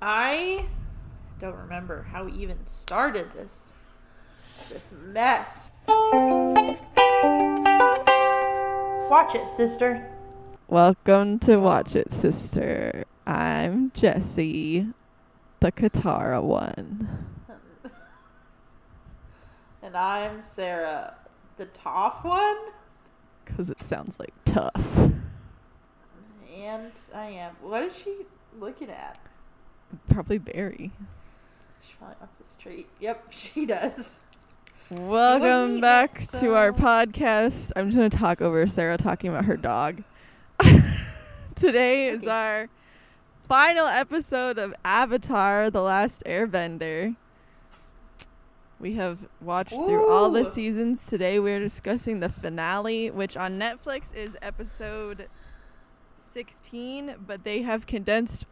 I don't remember how we even started this mess. Watch it, sister. Welcome to Watch It, Sister. I'm Jessie, the Katara one. And I'm Sarah, the Toph one? Because it sounds like tough. And I am. What is she looking at? Probably Barry. She probably wants this treat. Yep, she does. Welcome back to our podcast. I'm just going to talk over Sarah talking about her dog. Today is our final episode of Avatar: The Last Airbender. We have watched through all the seasons. Today we're discussing the finale, which on Netflix is episode 16, but they have condensed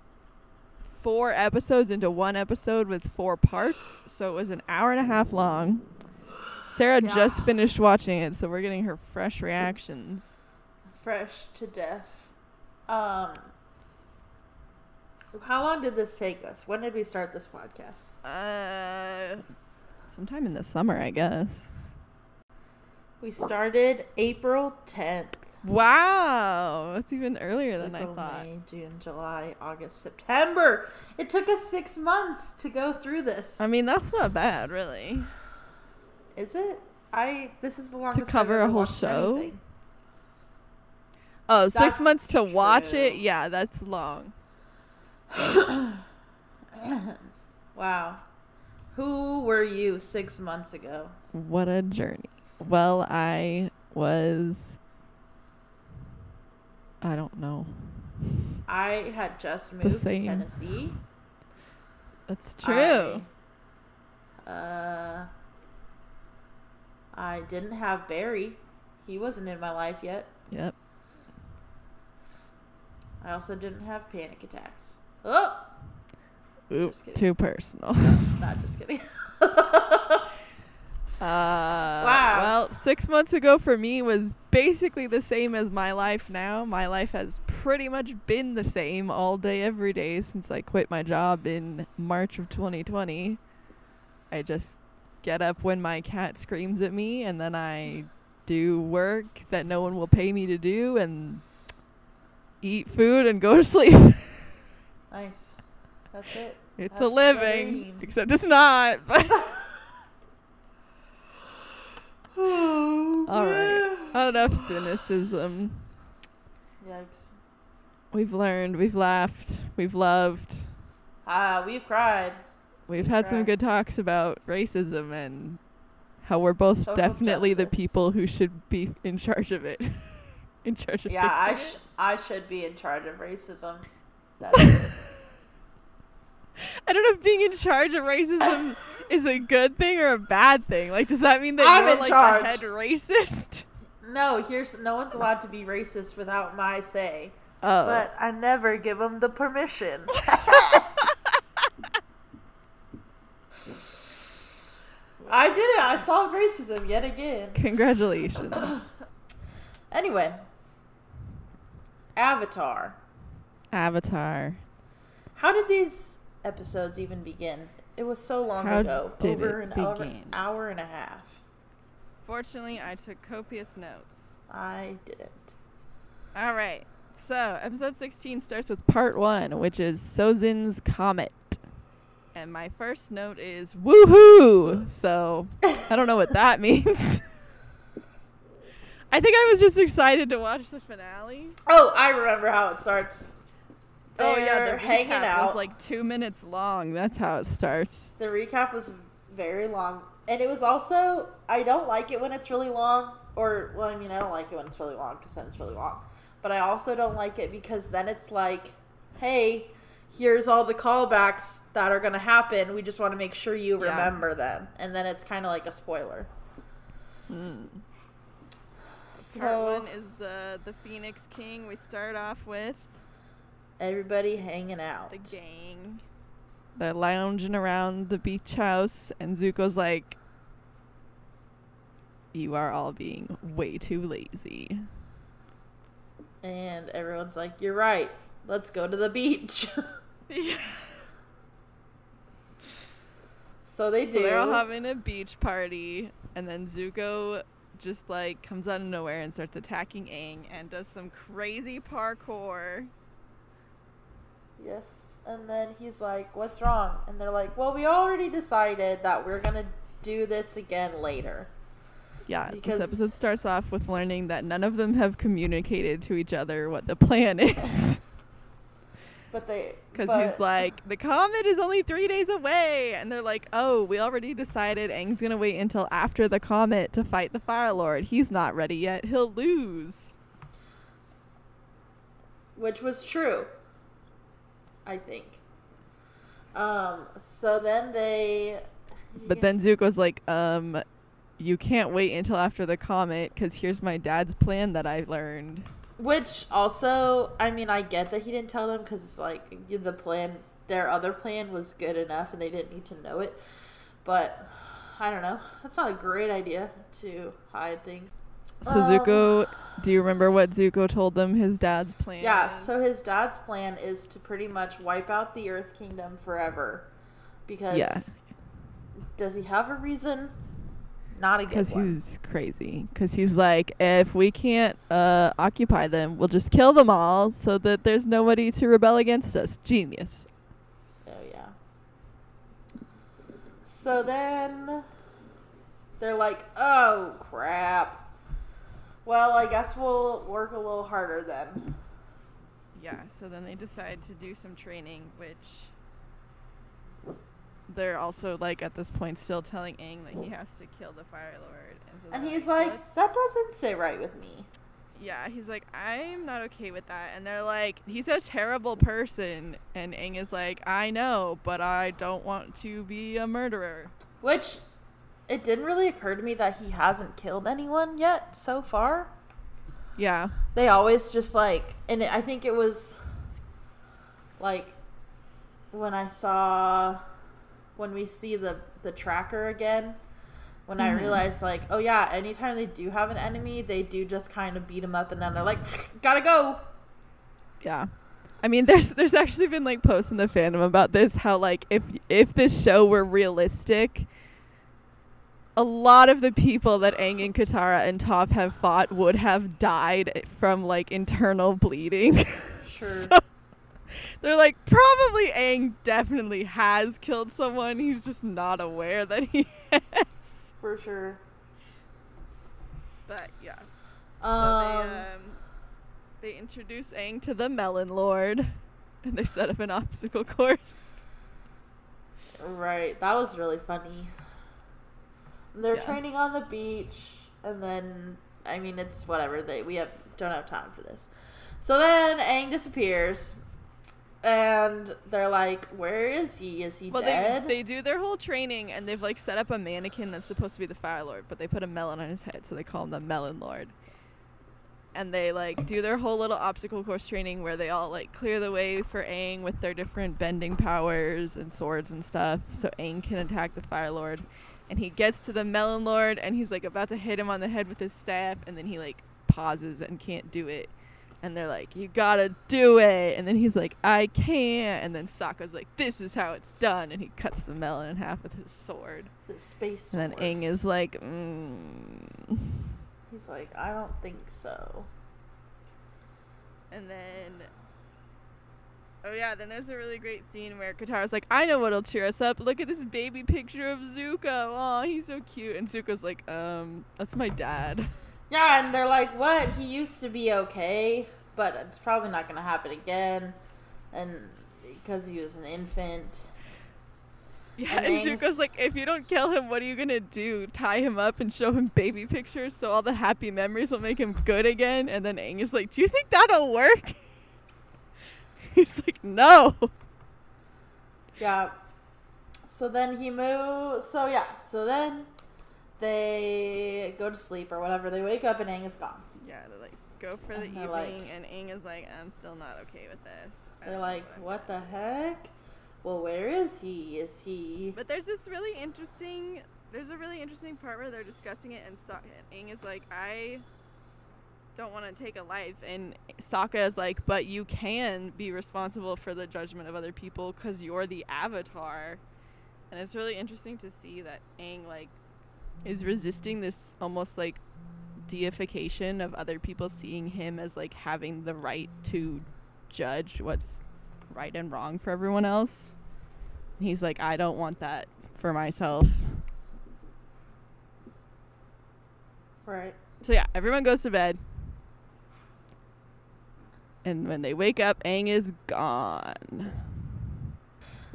4 episodes into one episode with 4 parts, so it was an hour and a half long. Sarah just finished watching it, so we're getting her fresh reactions. Fresh to death. How long did this take us? When did we start this podcast? Sometime in the summer, I guess. We started April 10th. Wow. That's even earlier than I thought. May, June, July, August, September. It took us 6 months to go through this. I mean, that's not bad, really. Is it? This is the longest to cover a whole show? Anything. Oh, 6 months to watch it? Yeah, that's long. Wow. Who were you 6 months ago? What a journey. Well, I don't know. I had just moved to Tennessee. That's true. I didn't have Barry. He wasn't in my life yet. Yep. I also didn't have panic attacks. Oh! Oops, too personal. No, not just kidding. Wow. Well, 6 months ago for me was basically the same as my life now. My life has pretty much been the same all day, every day since I quit my job in March of 2020. I just get up when my cat screams at me, and then I do work that no one will pay me to do, and eat food and go to sleep. Nice. That's it. That's a living. Except it's not. But all right. Enough cynicism. Yikes. We've learned. We've laughed. We've loved. We've cried. We've had some good talks about racism and how we're both social definitely justice. The people who should be in charge of it. In charge of I should be in charge of racism. That's it. I don't know if being in charge of racism is a good thing or a bad thing. Like, does that mean that I'm you're like charge. The head racist? No, no one's allowed to be racist without my say. Oh. But I never give them the permission. I did it. I solved racism yet again. Congratulations. Anyway. Avatar. How did these episodes even begin? It was so long ago. Over an hour and a half. Fortunately, I took copious notes. I didn't. All right. So, episode 16 starts with part 1, which is Sozin's Comet. And my first note is woohoo. So, I don't know what that means. I think I was just excited to watch the finale. Oh, I remember how it starts. They're hanging out. It was like 2 minutes long. That's how it starts. The recap was very long. And it was also, I don't like it when it's really long. I don't like it when it's really long because then it's really long. But I also don't like it because then it's like, hey, here's all the callbacks that are going to happen. We just want to make sure you remember them. And then it's kind of like a spoiler. Mm. Part 1 is the Phoenix King. We start off with everybody hanging out. The gang. They're lounging around the beach house, and Zuko's like, you are all being way too lazy. And everyone's like, you're right. let's go to the beach. Yeah. So they do. So they're all having a beach party, and then Zuko just like comes out of nowhere and starts attacking Aang and does some crazy parkour. Yes. And then he's like, what's wrong? And they're like, well, we already decided that we're going to do this again later. Yeah, because this episode starts off with learning that none of them have communicated to each other what the plan is. Because he's like, the comet is only 3 days away. And they're like, oh, we already decided Aang's going to wait until after the comet to fight the Fire Lord. He's not ready yet. He'll lose. Which was true, I think. So then they... But then Zuko's like, you can't wait until after the comet because here's my dad's plan that I learned. Which also, I mean, I get that he didn't tell them because it's like the plan, their other plan was good enough and they didn't need to know it. But I don't know. That's not a great idea to hide things. So Zuko, do you remember what Zuko told them his dad's plan? Yeah, so his dad's plan is to pretty much wipe out the Earth Kingdom forever. Because does he have a reason? Not a good one. Because he's crazy. Because he's like, if we can't occupy them, we'll just kill them all so that there's nobody to rebel against us. Genius. Oh, yeah. So then they're like, oh, crap. Well, I guess we'll work a little harder then. Yeah, so then they decide to do some training, which... They're also, like, at this point still telling Aang that he has to kill the Fire Lord. And he's like, that doesn't sit right with me. Yeah, he's like, I'm not okay with that. And they're like, he's a terrible person. And Aang is like, I know, but I don't want to be a murderer. Which, it didn't really occur to me that he hasn't killed anyone yet so far. Yeah. They always just, like, and I think it was, like, when I saw... When we see the tracker again, when I realized, like, oh, yeah, anytime they do have an enemy, they do just kind of beat them up, and then they're like, gotta go. Yeah. I mean, there's actually been, like, posts in the fandom about this, how, like, if this show were realistic, a lot of the people that Aang and Katara and Toph have fought would have died from, like, internal bleeding. Sure. So they're like, probably Aang definitely has killed someone. He's just not aware that he has. For sure. But, yeah. So they introduce Aang to the Melon Lord. And they set up an obstacle course. Right. That was really funny. They're training on the beach. And then, I mean, it's whatever. We don't have time for this. So then Aang disappears. And they're like, where is he? Is he dead? They do their whole training, and they've, like, set up a mannequin that's supposed to be the Fire Lord, but they put a melon on his head, so they call him the Melon Lord. And they, like, do their whole little obstacle course training where they all, like, clear the way for Aang with their different bending powers and swords and stuff so Aang can attack the Fire Lord. And he gets to the Melon Lord, and he's, like, about to hit him on the head with his staff, and then he, like, pauses and can't do it. And they're like, you gotta do it. And then he's like, I can't. And then Sokka's like, this is how it's done. And he cuts the melon in half with his sword. The space sword. And then Aang is like, He's like, I don't think so. And then... Oh, yeah, then there's a really great scene where Katara's like, I know what'll cheer us up. Look at this baby picture of Zuko. Aw, he's so cute. And Zuko's like, that's my dad. Yeah, and they're like, what? He used to be okay, but it's probably not going to happen again, and because he was an infant. Yeah, and Zuko's like, if you don't kill him, what are you going to do? Tie him up and show him baby pictures so all the happy memories will make him good again? And then Aang is like, do you think that'll work? He's like, no. Yeah. So then he moves. So then... They go to sleep or whatever. They wake up and Aang is gone. Yeah, they're like, go for the evening. Like, and Aang is like, I'm still not okay with this. They're like, what the heck? Well, where is he? Is he... But there's this really interesting... There's a really interesting part where they're discussing it and Aang is like, I don't want to take a life. And Sokka is like, but you can be responsible for the judgment of other people because you're the Avatar. And it's really interesting to see that Aang, like, is resisting this almost, like, deification of other people seeing him as, like, having the right to judge what's right and wrong for everyone else. And he's like, I don't want that for myself. Right. So, yeah, everyone goes to bed. And when they wake up, Aang is gone.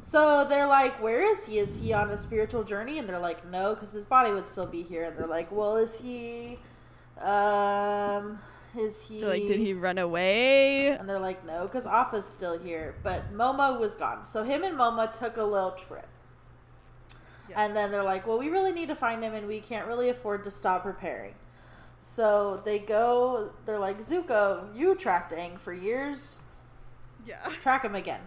So they're like, where is he? Is he on a spiritual journey? And they're like, no, because his body would still be here. And they're like, well, is he... They're like, did he run away? And they're like, no, because Appa's still here. But Momo was gone. So him and Momo took a little trip. Yep. And then they're like, well, we really need to find him, and we can't really afford to stop preparing. So they go, they're like, Zuko, you tracked Aang for years. Yeah. Track him again.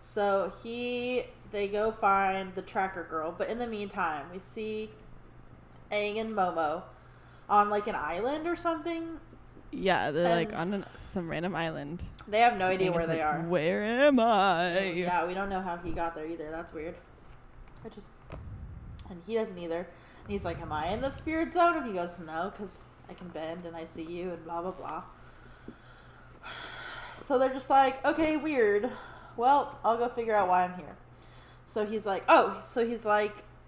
So they go find the tracker girl, but in the meantime, we see Aang and Momo on like an island or something. Yeah, they're and like on some random island. They have no idea where they are. Where am I? Yeah, we don't know how he got there either. That's weird. And he doesn't either. And he's like, am I in the spirit zone? And he goes, no, because I can bend and I see you and blah, blah, blah. So they're just like, okay, weird. Well, I'll go figure out why I'm here. So he's like,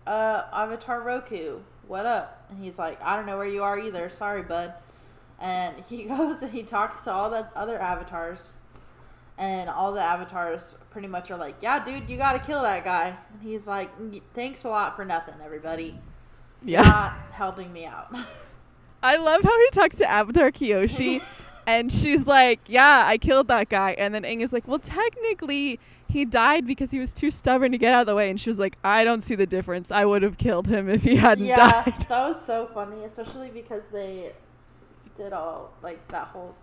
Avatar Roku, what up? And he's like, I don't know where you are either. Sorry, bud. And he goes and he talks to all the other avatars. And all the avatars pretty much are like, yeah, dude, you got to kill that guy. And he's like, thanks a lot for nothing, everybody. Yeah. Not helping me out. I love how he talks to Avatar Kyoshi. And she's like, yeah, I killed that guy. And then Aang is like, well, technically, he died because he was too stubborn to get out of the way. And she was like, I don't see the difference. I would have killed him if he hadn't died. Yeah, that was so funny, especially because they did all, like, that whole...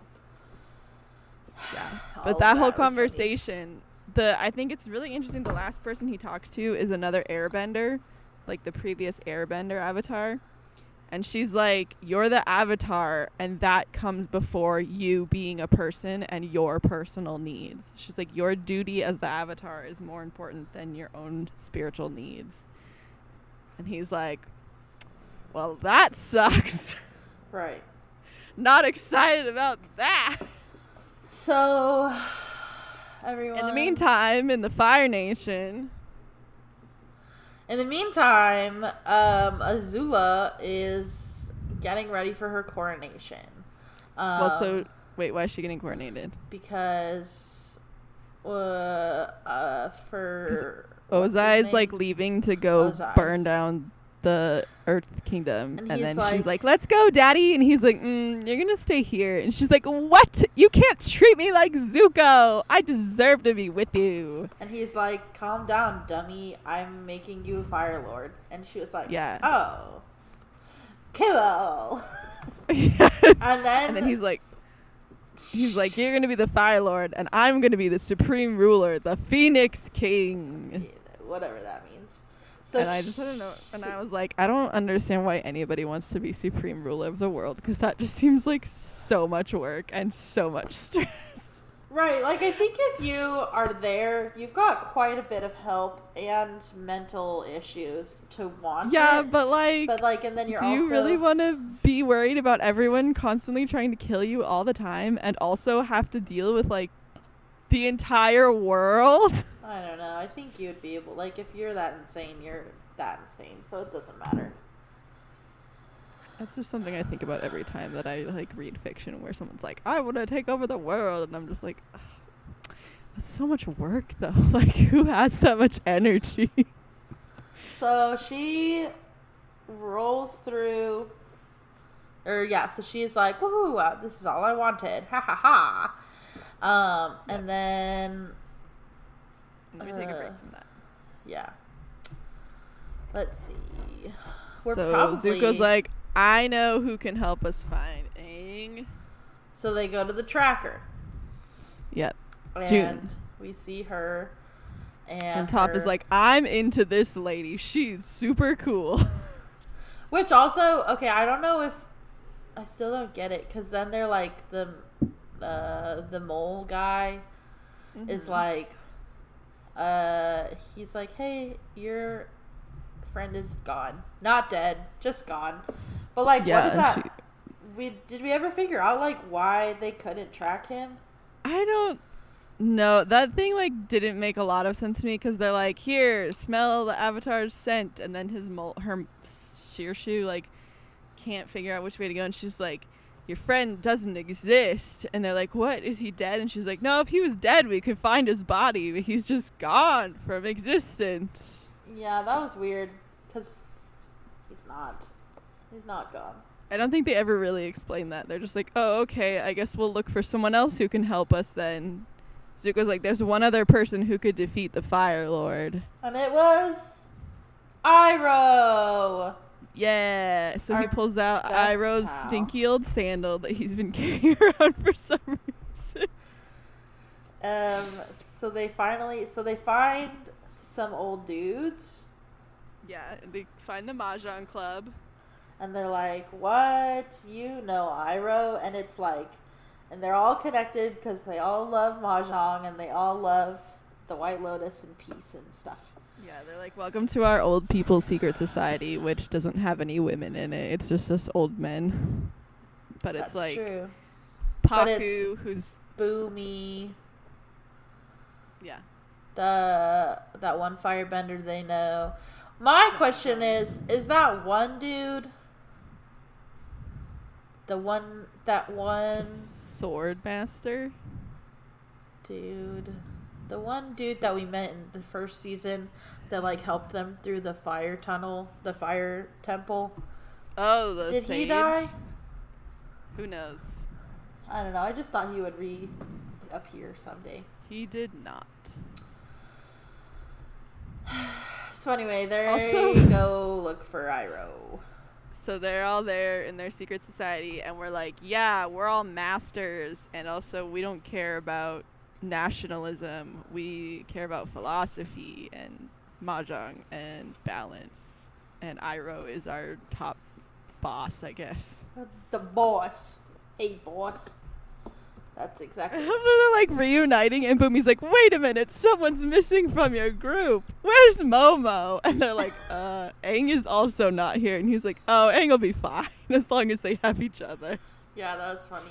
Yeah, but that whole conversation, I think it's really interesting. The last person he talks to is another airbender, like the previous airbender avatar. And she's like, you're the avatar, and that comes before you being a person and your personal needs. She's like, your duty as the avatar is more important than your own spiritual needs. And he's like, well, that sucks. Right. Not excited about that. So, everyone... In the meantime, Azula is getting ready for her coronation. Wait, why is she getting coronated? Because, Ozai is, like, leaving to go burn down the Earth Kingdom, and then she's like, let's go, daddy. And he's like, you're gonna stay here. And she's like, what? You can't treat me like Zuko. I deserve to be with you. And he's like, calm down, dummy, I'm making you a Fire Lord. And she was like, yeah, oh, cool. and then he's like you're gonna be the Fire Lord, and I'm gonna be the supreme ruler, the Phoenix King, whatever that means. So and I just didn't know. And I was like, I don't understand why anybody wants to be supreme ruler of the world, because that just seems like so much work and so much stress. Right. Like, I think if you are there, you've got quite a bit of help and mental issues to want. Yeah, it. But and then do you really want to be worried about everyone constantly trying to kill you all the time, and also have to deal with like the entire world? I don't know. I think you'd be able... Like, if you're that insane, you're that insane. So it doesn't matter. That's just something I think about every time that I, like, read fiction where someone's like, I want to take over the world. And I'm just like, oh, that's so much work, though. Like, who has that much energy? So she rolls through... So she's like, woohoo, this is all I wanted. Ha, ha, ha. And then... Let me take a break from that. Yeah. Let's see. Zuko's like, I know who can help us find Aang. So they go to the tracker. Yep. And June. We see her. And Toph is like, I'm into this lady. She's super cool. Which also, okay, I don't know if I still don't get it, because then they're like the mole guy is like, he's like, hey, your friend is gone, not dead, just gone. But like, yeah, what is that? Did we ever figure out like why they couldn't track him? I don't know. That thing like didn't make a lot of sense to me, because they're like, here, smell the Avatar's scent, and then her Shearshu like can't figure out which way to go, and she's like, your friend doesn't exist. And they're like, what, is he dead? And she's like, no, if he was dead we could find his body, but he's just gone from existence. Yeah, that was weird, because he's not gone. I don't think they ever really explained that. They're just like, oh, okay, I guess we'll look for someone else who can help us then. Zuko's like, there's one other person who could defeat the Fire Lord. And it was Iroh! Yeah, so he pulls out Iroh's stinky old sandal that he's been carrying around for some reason. So they find some old dudes. Yeah, they find the Mahjong club. And they're like, what? You know Iroh? And it's like, and they're all connected because they all love Mahjong and they all love the White Lotus and peace and stuff. Yeah, they're like, welcome to our old people's secret society, which doesn't have any women in it. It's just us old men. But it's like true. Paku, who's Boomy. Yeah. That one firebender they know. My question is that one dude that one Swordmaster? Dude. The one dude that we met in the first season that like helped them through the fire tunnel, the fire temple. Oh, the Did sage? He die? Who knows? I don't know. I just thought he would reappear someday. He did not. So anyway, they go look for Iroh. So they're all there in their secret society, and we're like, yeah, we're all masters, and also we don't care about nationalism. We care about philosophy and mahjong and balance, and Iroh is our top boss, I guess. The boss. Hey, boss. That's exactly. And they're like reuniting, and Boomy's like, wait a minute, someone's missing from your group. Where's Momo? And they're like, Aang is also not here. And he's like, oh, Aang will be fine as long as they have each other. Yeah, that was funny.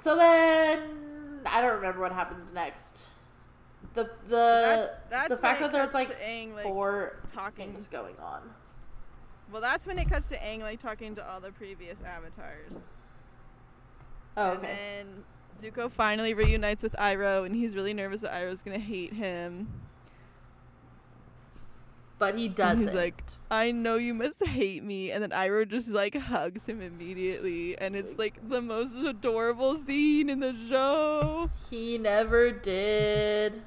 So then, I don't remember what happens next. The fact that there's like Aang, four things going on. Well, that's when it cuts to Aang, like, talking to all the previous avatars. Oh, okay. And then Zuko finally reunites with Iroh, and he's really nervous that Iroh's going to hate him. But he doesn't. And he's like, I know you must hate me. And then Iroh just, like, hugs him immediately. And it's, like, the most adorable scene in the show. He never did.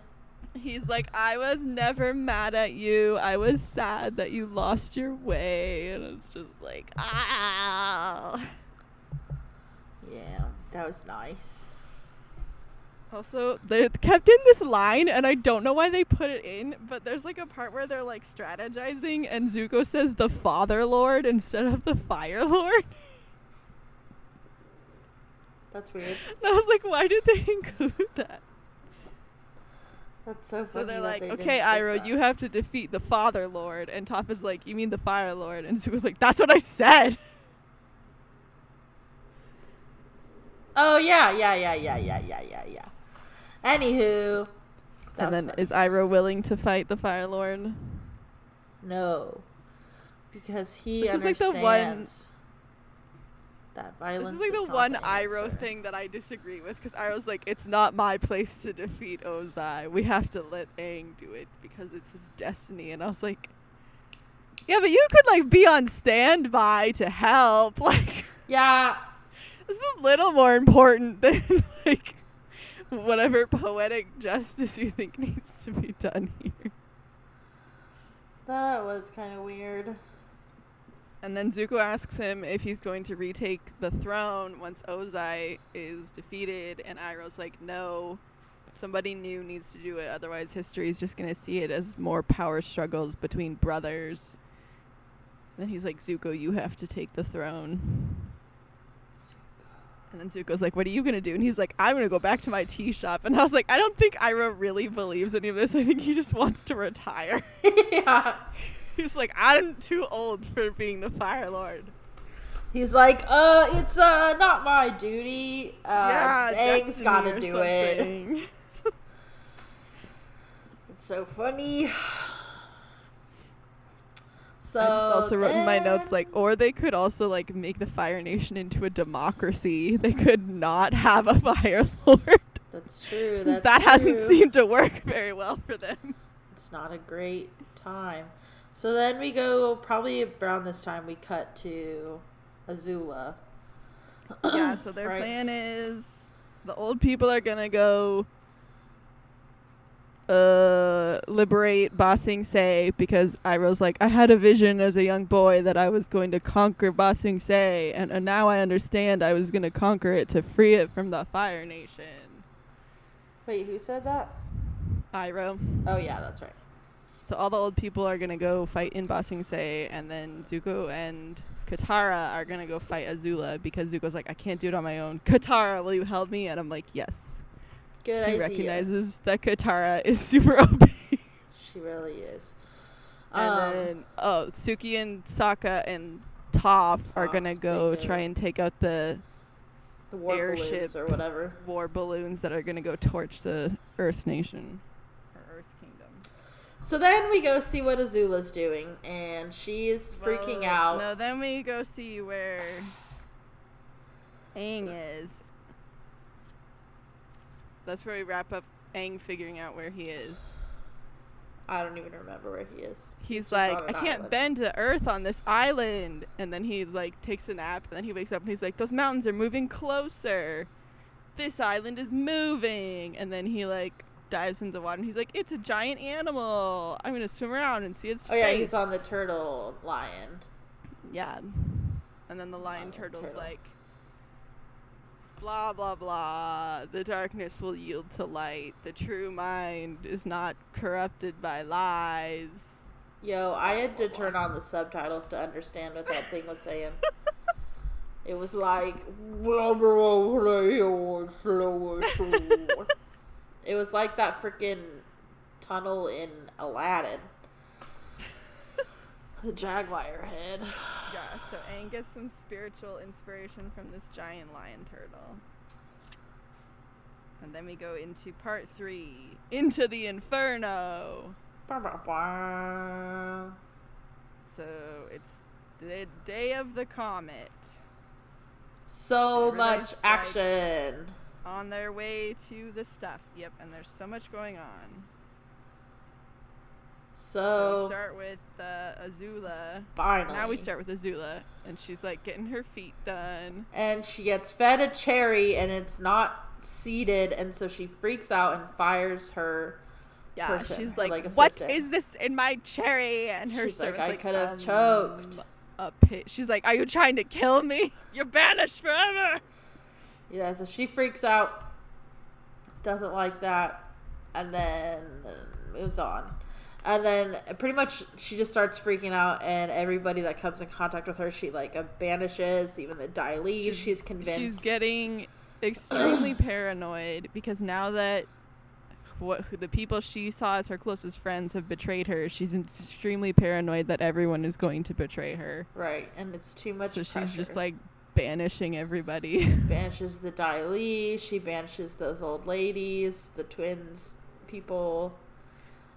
He's like, I was never mad at you. I was sad that you lost your way. And it's just like, ah. Yeah, that was nice. Also, they kept in this line, and I don't know why they put it in, but there's like a part where they're like strategizing, and Zuko says the Father Lord instead of the Fire Lord. That's weird. And I was like, why did they include that? That's so funny. So they're like, okay, Iroh, you have to defeat the Father Lord. And Toph is like, you mean the Fire Lord? And Zuko's like, that's what I said. Oh, yeah. Anywho. And then funny. Is Iroh willing to fight the Fire Lord? No. Because he this understands is like the one, that violence this is like the one Iroh thing that I disagree with, because Iroh's like, it's not my place to defeat Ozai. We have to let Aang do it because it's his destiny. And I was like, yeah, but you could like be on standby to help. Like, yeah, this is a little more important than like whatever poetic justice you think needs to be done here. That was kind of weird. And then Zuko asks him if he's going to retake the throne once Ozai is defeated, and Iroh's like, no, somebody new needs to do it, otherwise history is just going to see it as more power struggles between brothers. Then he's like, Zuko, you have to take the throne. Zuko. And then Zuko's like, what are you going to do? And he's like, I'm going to go back to my tea shop. And I was like, I don't think Iroh really believes any of this. I think he just wants to retire. Yeah. He's like, I'm too old for being the Fire Lord. He's like, it's not my duty. Aang's gotta do something. It. It's so funny. So I just also wrote in my notes, like, or they could also, like, make the Fire Nation into a democracy. They could not have a Fire Lord. That's true. Since that hasn't seemed to work very well for them. It's not a great time. So then we go, probably around this time, we cut to Azula. Yeah, so their plan is the old people are going to go liberate Ba Sing Se, because Iroh's like, I had a vision as a young boy that I was going to conquer Ba Sing Se, and now I understand I was going to conquer it to free it from the Fire Nation. Wait, who said that? Iroh. Oh, yeah, that's right. So all the old people are going to go fight in Ba Sing Se, and then Zuko and Katara are going to go fight Azula, because Zuko's like, I can't do it on my own. Katara, will you help me? And I'm like, yes. Good idea. He recognizes that Katara is super OP. She really is. And then, Suki and Sokka and Toph are going to go try and take out the war airship or whatever. War balloons that are going to go torch the Earth Nation. So then we go see what Azula's doing, and she is freaking out. No, then we go see where Aang is. That's where we wrap up Aang figuring out where he is. I don't even remember where he is. He's like, I can't bend the earth on this island. And then he's like, takes a nap, and then he wakes up, and he's like, those mountains are moving closer. This island is moving. And then he, like, dives into water, and he's like, it's a giant animal, I'm gonna swim around and see its face. Yeah, he's on the turtle lion. Yeah. And then the lion turtle's like, blah blah blah, the darkness will yield to light, the true mind is not corrupted by lies. Yo, I had to turn on the subtitles to understand what that thing was saying. It was like, it was like that freaking tunnel in Aladdin. The jaguar head. Yeah, so Aang gets some spiritual inspiration from this giant lion turtle. And then we go into part 3. Into the Inferno. So it's the day of the comet. So much action. On their way to the stuff. Yep, and there's so much going on. So we start with Azula. Finally. Now we start with Azula, and she's like getting her feet done. And she gets fed a cherry, and it's not seeded, and so she freaks out and fires her person. She's like, what is this in my cherry? And her servant's like, I could have choked. A pit. She's like, are you trying to kill me? You're banished forever. Yeah, so she freaks out, doesn't like that, and then moves on. And then pretty much she just starts freaking out, and everybody that comes in contact with her, she, like, banishes, even the Dai Li, she's convinced. She's getting extremely paranoid, because now that the people she saw as her closest friends have betrayed her, she's extremely paranoid that everyone is going to betray her. Right, and it's too much pressure. So she's just, like, banishing everybody. Banishes the Dai Li, she banishes those old ladies, the twins people.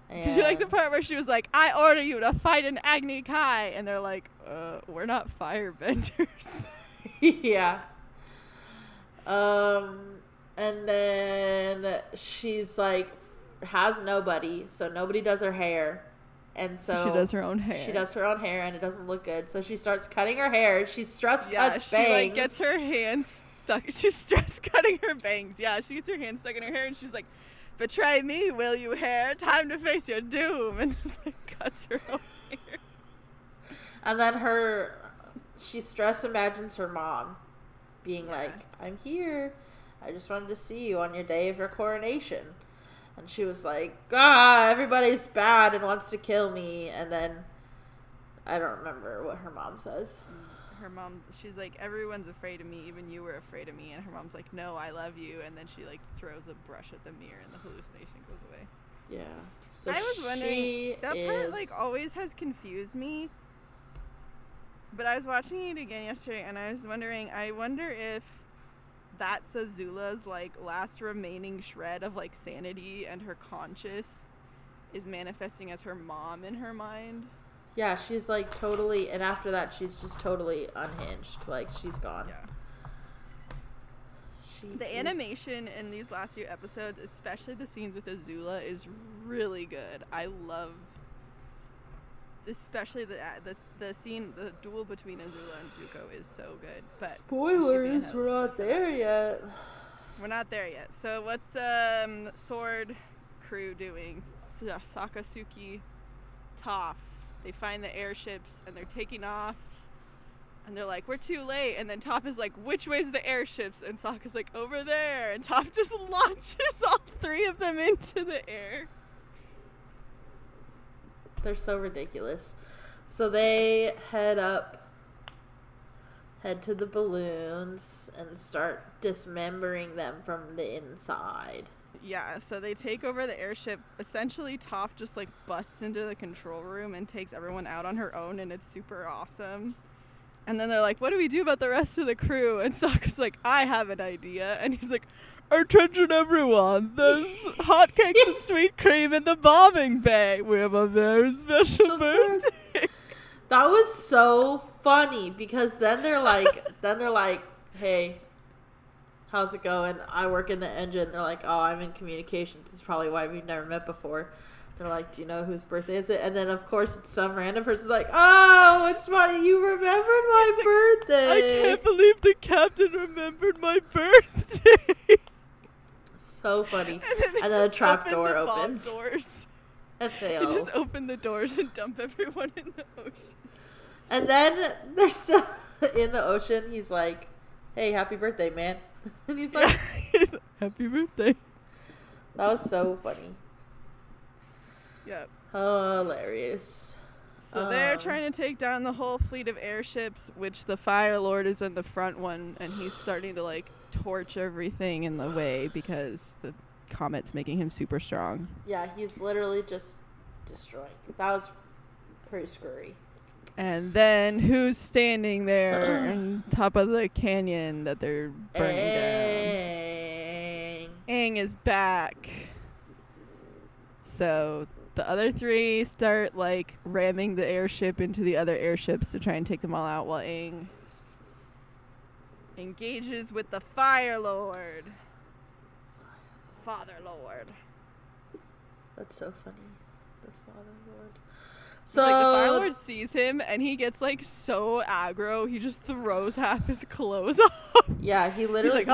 And did you like the part where she was like, I order you to fight an Agni Kai? And they're like, we're not firebenders. Yeah. And then she's like, has nobody, so nobody does her hair. And so she does her own hair. She does her own hair, and it doesn't look good. So she starts cutting her hair. She stress cuts bangs. She like gets her hands stuck. She's stress cutting her bangs. Yeah, she gets her hands stuck in her hair, and she's like, "Betray me, will you, hair? Time to face your doom." And just like cuts her own hair. And then she stress imagines her mom being like, "I'm here. I just wanted to see you on your day of your coronation." And she was like, everybody's bad and wants to kill me. And then I don't remember what her mom says. Her mom, she's like, everyone's afraid of me, even you were afraid of me. And her mom's like, no, I love you. And then she like throws a brush at the mirror and the hallucination goes away. Yeah. So I was wondering, that part like always has confused me. But I was watching it again yesterday and I was wondering, I wonder if that's Azula's like last remaining shred of like sanity, and her conscious is manifesting as her mom in her mind. Yeah, she's like totally, and after that she's just totally unhinged. Like, she's gone. Yeah. The animation in these last few episodes, especially the scenes with Azula, is really good. I love, especially the scene, the duel between Azula and Zuko is so good. But spoilers, we're not there yet. We're not there yet. So what's Sword Crew doing? Sokka, Suki, Toph. They find the airships and they're taking off and they're like, we're too late. And then Toph is like, which way's the airships? And Sokka's like, over there. And Toph just launches all three of them into the air. They're so ridiculous. So they head to the balloons and start dismembering them from the inside. Yeah, so they take over the airship. Essentially, Toph just, like, busts into the control room and takes everyone out on her own, and it's super awesome. And then they're like, what do we do about the rest of the crew? And Sokka's like, I have an idea. And he's like, attention everyone, there's hotcakes and sweet cream in the bombing bay. We have a very special birthday. That was so funny, because then they're like, hey, how's it going? I work in the engine. They're like, oh, I'm in communications. This is probably why we've never met before. They're like, do you know whose birthday is it? And then, of course, it's some random person's like, oh, it's my, you remembered my birthday. I can't believe the captain remembered my birthday. So funny. And then a trap door opens. They just open the doors and dump everyone in the ocean. And then they're still in the ocean. He's like, hey, happy birthday, man. And he's like, happy birthday. That was so funny. Yep. Hilarious. So they're trying to take down the whole fleet of airships, which the Fire Lord is in the front one, and he's starting to, like, torch everything in the way because the comet's making him super strong. Yeah, he's literally just destroying. That was pretty scary. And then who's standing there on top of the canyon that they're burning down? Aang is back. So the other three start, like, ramming the airship into the other airships to try and take them all out, while Aang engages with the Fire Lord. Father Lord. That's so funny. The Father Lord. So like, the Fire Lord sees him and he gets like so aggro, he just throws half his clothes off. Yeah, he literally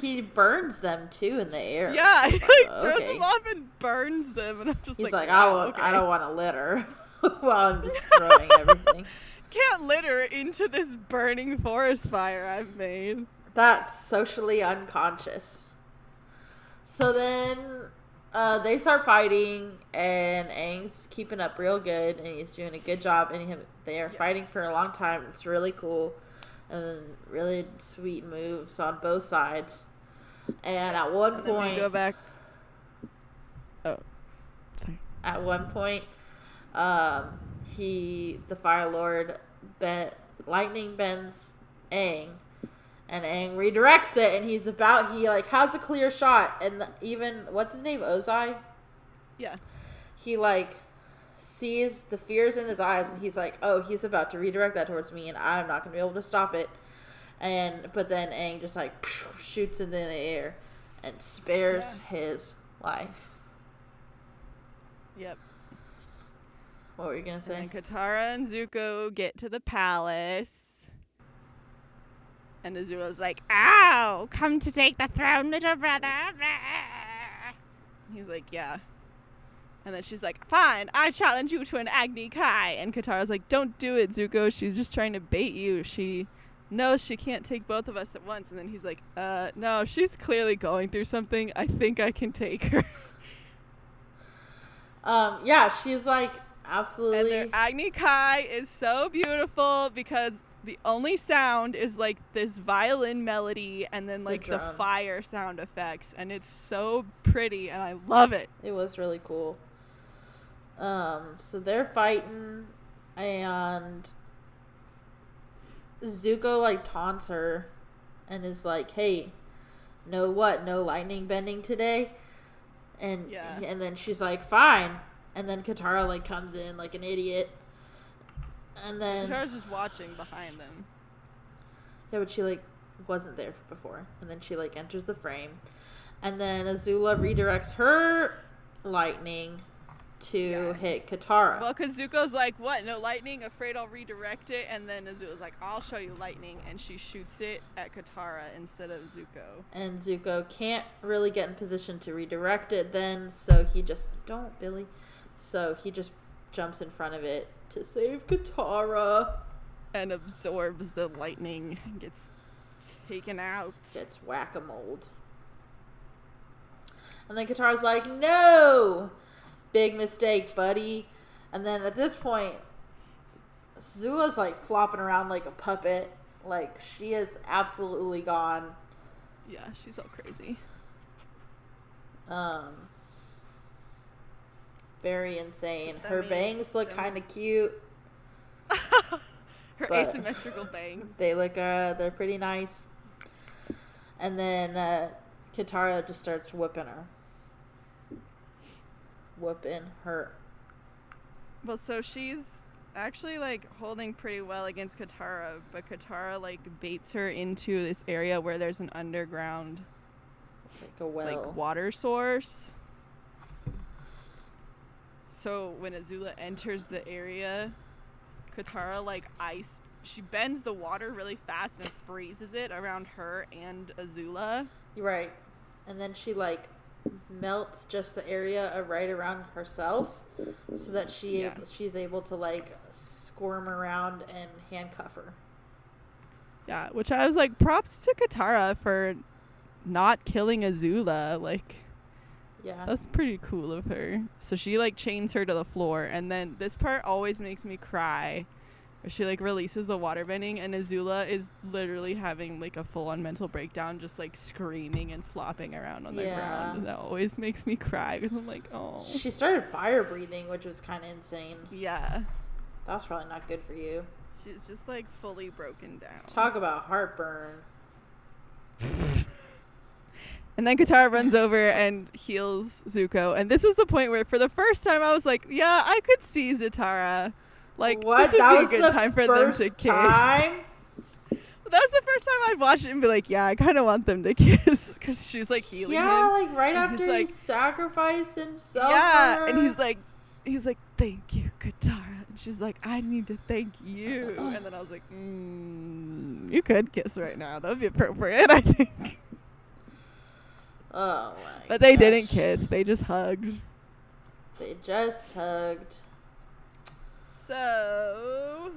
he burns them too in the air. Yeah, he throws them off and burns them, and I'm just I don't want to litter while I'm just throwing everything. Can't litter into this burning forest fire I've made. That's socially unconscious. So then they start fighting, and Aang's keeping up real good, and he's doing a good job, and they are fighting for a long time. It's really cool, and really sweet moves on both sides. And at one point, go back. Oh, sorry. At one point, the Fire Lord lightning bends Aang. And Aang redirects it, and he has a clear shot, and what's his name, Ozai? Yeah. He, like, sees the fears in his eyes, and he's like, oh, he's about to redirect that towards me, and I'm not going to be able to stop it. But then Aang just, like, shoots into the air and spares his life. Yep. What were you going to say? And Katara and Zuko get to the palace. And Azula's like, ow, come to take the throne, little brother. He's like, yeah. And then she's like, fine, I challenge you to an Agni Kai. And Katara's like, don't do it, Zuko. She's just trying to bait you. She knows she can't take both of us at once. And then he's like, no, she's clearly going through something. I think I can take her. Yeah, she's like, Absolutely. And their Agni Kai is so beautiful because the only sound is like this violin melody and then like the fire sound effects, and it's so pretty and I love it. It was really cool. So they're fighting and Zuko like taunts her and is like, hey, no lightning bending today? And and then she's like, fine. And then Katara like comes in like an idiot. And then Katara's just watching behind them. Yeah, but she like wasn't there before. And then she like enters the frame. And then Azula redirects her lightning to hit Katara. Well, because Zuko's like, what? No lightning? Afraid I'll redirect it. And then Azula's like, I'll show you lightning. And she shoots it at Katara instead of Zuko. And Zuko can't really get in position to redirect it then. So he just, So he just jumps in front of it to save Katara. And absorbs the lightning and gets taken out. Gets whack-a-moled. And then Katara's like, no! Big mistake, buddy. And then at this point, Zula's like flopping around like a puppet. Like, she is absolutely gone. Yeah, she's all crazy. Very insane. Her bangs look kind of cute. Her asymmetrical bangs. They look, they're pretty nice. And then Katara just starts whooping her. Well, so she's actually like holding pretty well against Katara, but Katara like baits her into this area where there's an underground like a well, like water source. So when Azula enters the area, Katara like she bends the water really fast and freezes it around her and Azula. Right. And then she like melts just the area right around herself so that she's able to like squirm around and handcuff her. Yeah, which I was like, props to Katara for not killing Azula. Like, yeah, that's pretty cool of her. So she like chains her to the floor, and then this part always makes me cry. She like releases the waterbending and Azula is literally having like a full-on mental breakdown, just like screaming and flopping around on the ground. And that always makes me cry because I'm like, oh. She started fire breathing, which was kind of insane. Yeah. That was probably not good for you. She's just like fully broken down. Talk about heartburn. And then Katara runs over and heals Zuko. And this was the point where for the first time I was like, yeah, I could see Zatara. Like, what? This would be a good time for them to kiss. That was the first time I'd watch it and be like, yeah, I kind of want them to kiss. Because she's, like, healing him. Yeah, like, right after he sacrificed himself. Yeah, and he's like, thank you, Katara. And she's like, I need to thank you. And then I was like, you could kiss right now. That would be appropriate, I think. Oh, my But they didn't kiss. They just hugged. So,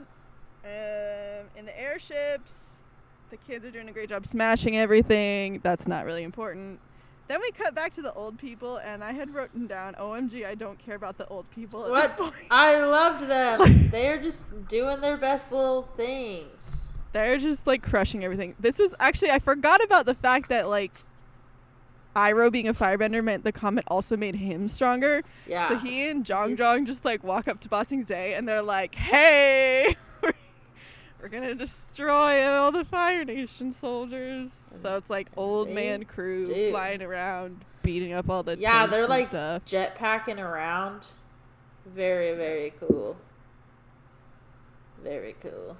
in the airships, the kids are doing a great job smashing everything. That's not really important. Then we cut back to the old people, and I had written down, OMG, I don't care about the old people at this point. I loved them. They're just doing their best little things. They're just, like, crushing everything. This was actually, I forgot about the fact that, like, Iroh being a firebender meant the comet also made him stronger. Yeah. So he and Jongjong just like walk up to Ba Sing Se and they're like, hey, we're gonna destroy all the Fire Nation soldiers. So it's like old man crew flying around, beating up all the tanks they're like stuff. Jetpacking around. Very, very cool. Very cool.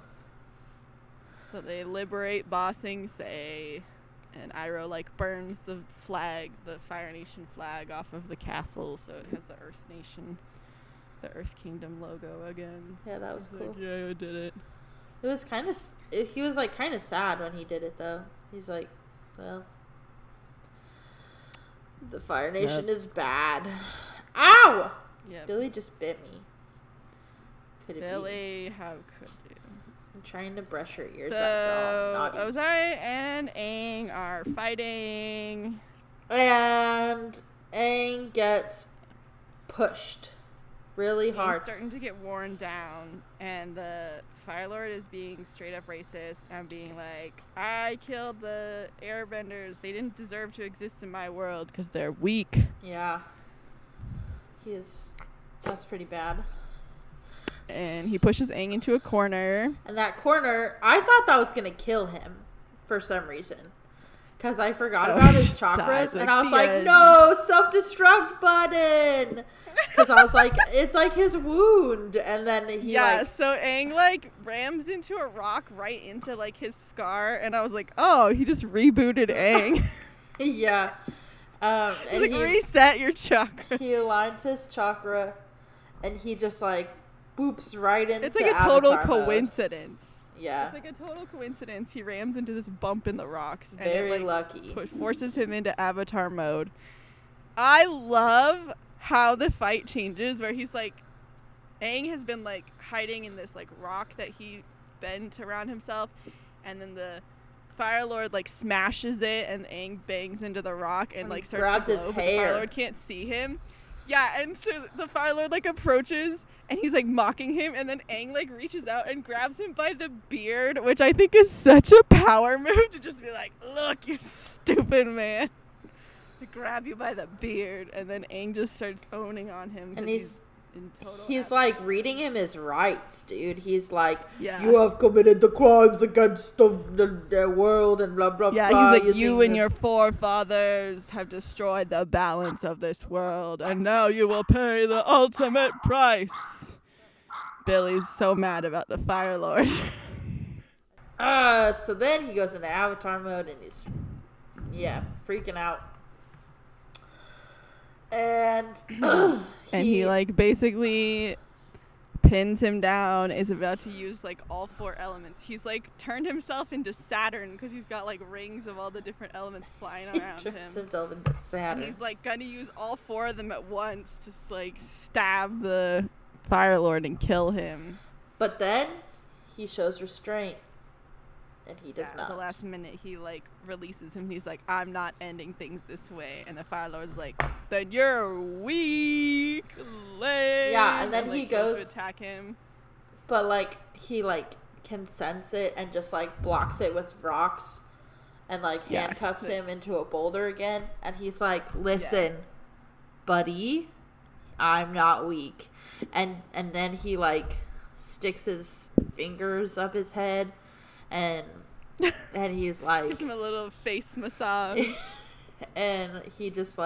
So they liberate Ba Sing Se. And Iroh, like, burns the flag, the Fire Nation flag, off of the castle, so it has the Earth Nation, the Earth Kingdom logo again. Yeah, that was cool. Like, yeah, I did it. It was kind of, he was, like, kind of sad when he did it, though. He's like, well, the Fire Nation is bad. Ow! Yep. Billy just bit me. Could it Billy, be? How could it? I'm trying to brush her ears out. So, Ozai and Aang are fighting. And Aang gets pushed. really hard. It's starting to get worn down, and the Fire Lord is being straight up racist and being like, I killed the airbenders. They didn't deserve to exist in my world because they're weak. Yeah. That's pretty bad. And he pushes Aang into a corner. And that corner, I thought that was going to kill him for some reason. Because I forgot about his chakras. And I was like, no, self-destruct button. Because I was like, it's like his wound. And then he so Aang rams into a rock right into his scar. And I was like, oh, he just rebooted Aang. Yeah. And he reset your chakra. He aligns his chakra. And he just boops right into Avatar. It's a total coincidence. Yeah. It's a total coincidence. He rams into this bump in the rocks. And very lucky. Forces him into Avatar mode. I love how the fight changes where he's Aang has been hiding in this rock that he bent around himself, and then the Fire Lord smashes it and Aang bangs into the rock and starts grabs to blow, his hair. The Fire Lord can't see him. Yeah, and so the Fire Lord approaches and he's mocking him, and then Aang reaches out and grabs him by the beard, which I think is such a power move to just be look, you stupid man. I grab you by the beard, and then Aang just starts owning on him. And he's in total reading him his rights, dude. He's you have committed the crimes against the world and blah, blah, blah. Yeah, he's you and your forefathers have destroyed the balance of this world, and now you will pay the ultimate price. Billy's so mad about the Fire Lord. So then he goes into Avatar mode, and he's, freaking out. And he basically pins him down, is about to use all four elements. He's turned himself into Saturn because he's got rings of all the different elements flying around him. He turns himself into Saturn. And he's gonna use all four of them at once to stab the Fire Lord and kill him. But then he shows restraint. And he does not. At the last minute, he releases him. He's like, I'm not ending things this way. And the Fire Lord's like, then you're weak, lame. Yeah, and then he goes to attack him. But he can sense it and just blocks it with rocks and handcuffs him into a boulder again. And he's like, listen, buddy, I'm not weak. And then he sticks his fingers up his head. And he's gives him a little face massage. And he just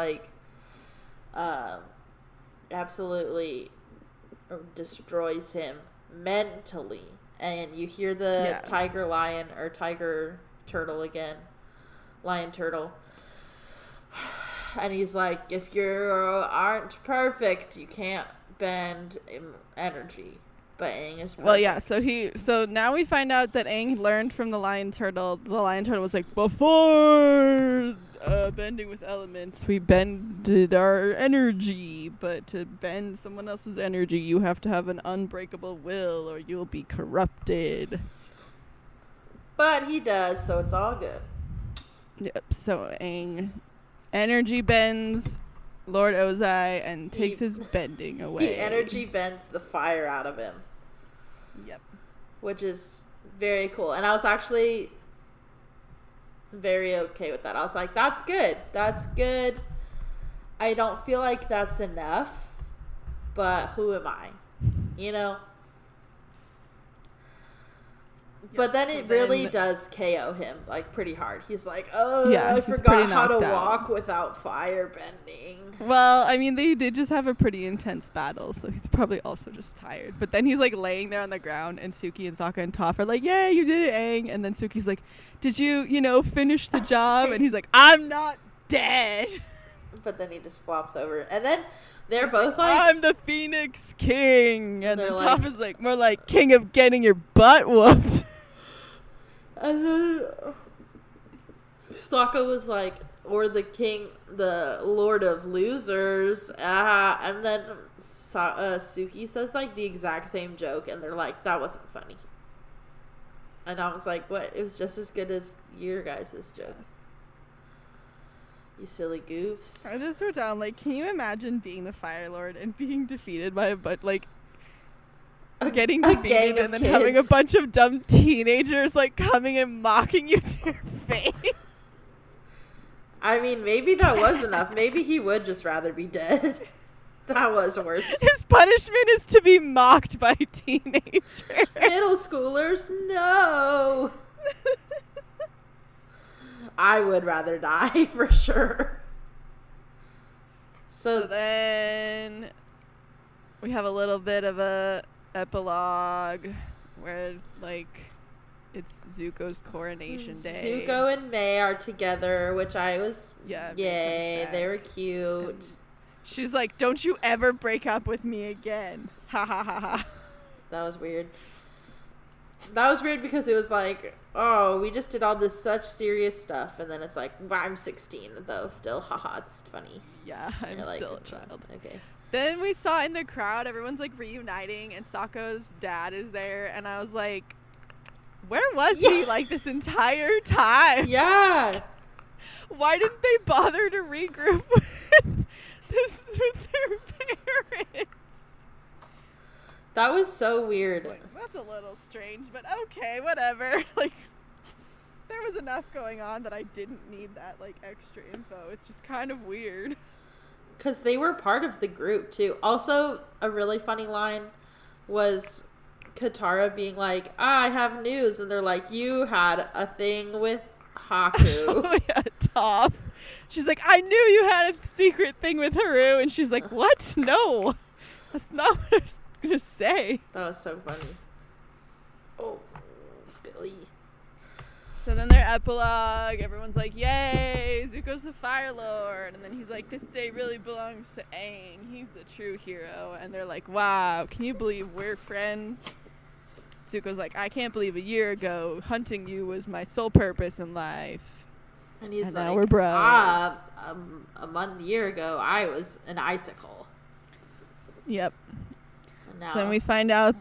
absolutely destroys him mentally. And you hear the tiger lion or tiger turtle again. Lion turtle. And he's like, if you aren't perfect, you can't bend energy. But Aang is perfect. Well, yeah, so now we find out that Aang learned from the lion turtle. The lion turtle was like, before bending with elements, we bended our energy. But to bend someone else's energy, you have to have an unbreakable will or you'll be corrupted. But he does, so it's all good. Yep, so Aang energy bends Lord Ozai and takes his bending away. He energy bends the fire out of him. Yep. Which is very cool. And I was actually very okay with that. I was like, that's good. That's good. I don't feel like that's enough, but who am I? You know? Yep. But then it really does KO him, pretty hard. He's like, oh, yeah, I forgot how to walk without firebending. Well, I mean, they did just have a pretty intense battle, so he's probably also just tired. But then he's, laying there on the ground, and Suki and Sokka and Toph are like, yay, you did it, Aang. And then Suki's like, did you, finish the job? And he's like, I'm not dead. But then he just flops over. And then they're both I'm the Phoenix King. And then Toph is more king of getting your butt whooped. And then Sokka was like, or the king, the lord of losers. And then Suki says the exact same joke. And they're like, that wasn't funny. And I was like, what? It was just as good as your guys' joke. You silly goofs. I just wrote down, like, can you imagine being the Fire Lord and being defeated by a bunch, like, getting defeated and then kids. Having a bunch of dumb teenagers, like, coming and mocking you to your face? I mean, maybe that was enough. Maybe he would just rather be dead. That was worse. His punishment is to be mocked by teenagers. Middle schoolers, no. I would rather die for sure. So then we have a little bit of a epilogue where, like, it's Zuko's coronation day. Zuko and May are together, which I was, yay, they were cute. And she's like, "Don't you ever break up with me again." Ha ha ha ha. That was weird. That was weird because it was like, oh, we just did all this such serious stuff, and then it's like, well, I'm 16 though, still, haha, it's funny. Yeah, I'm still a child. Okay. Then we saw in the crowd, everyone's like reuniting, and Sokka's dad is there, and I was like, where was he like this entire time? Yeah. Why didn't they bother to regroup with their parents? That was so weird. Like, that's a little strange, but okay, whatever. Like, there was enough going on that I didn't need that, like, extra info. It's just kind of weird. Because they were part of the group, too. Also, a really funny line was Katara being like, I have news. And they're like, you had a thing with Haku. Oh, yeah, Toph. She's like, I knew you had a secret thing with Haru. And she's like, what? No. That's not what I was gonna say. That was so funny. Oh, Billy. So then their epilogue, everyone's like, yay, Zuko's the Fire Lord. And then he's like, this day really belongs to Aang. He's the true hero. And they're like, wow, can you believe we're friends? Zuko's like, I can't believe a year ago hunting you was my sole purpose in life. And he's like, now we're bros. A year ago, I was an icicle. Yep. No. So then we find out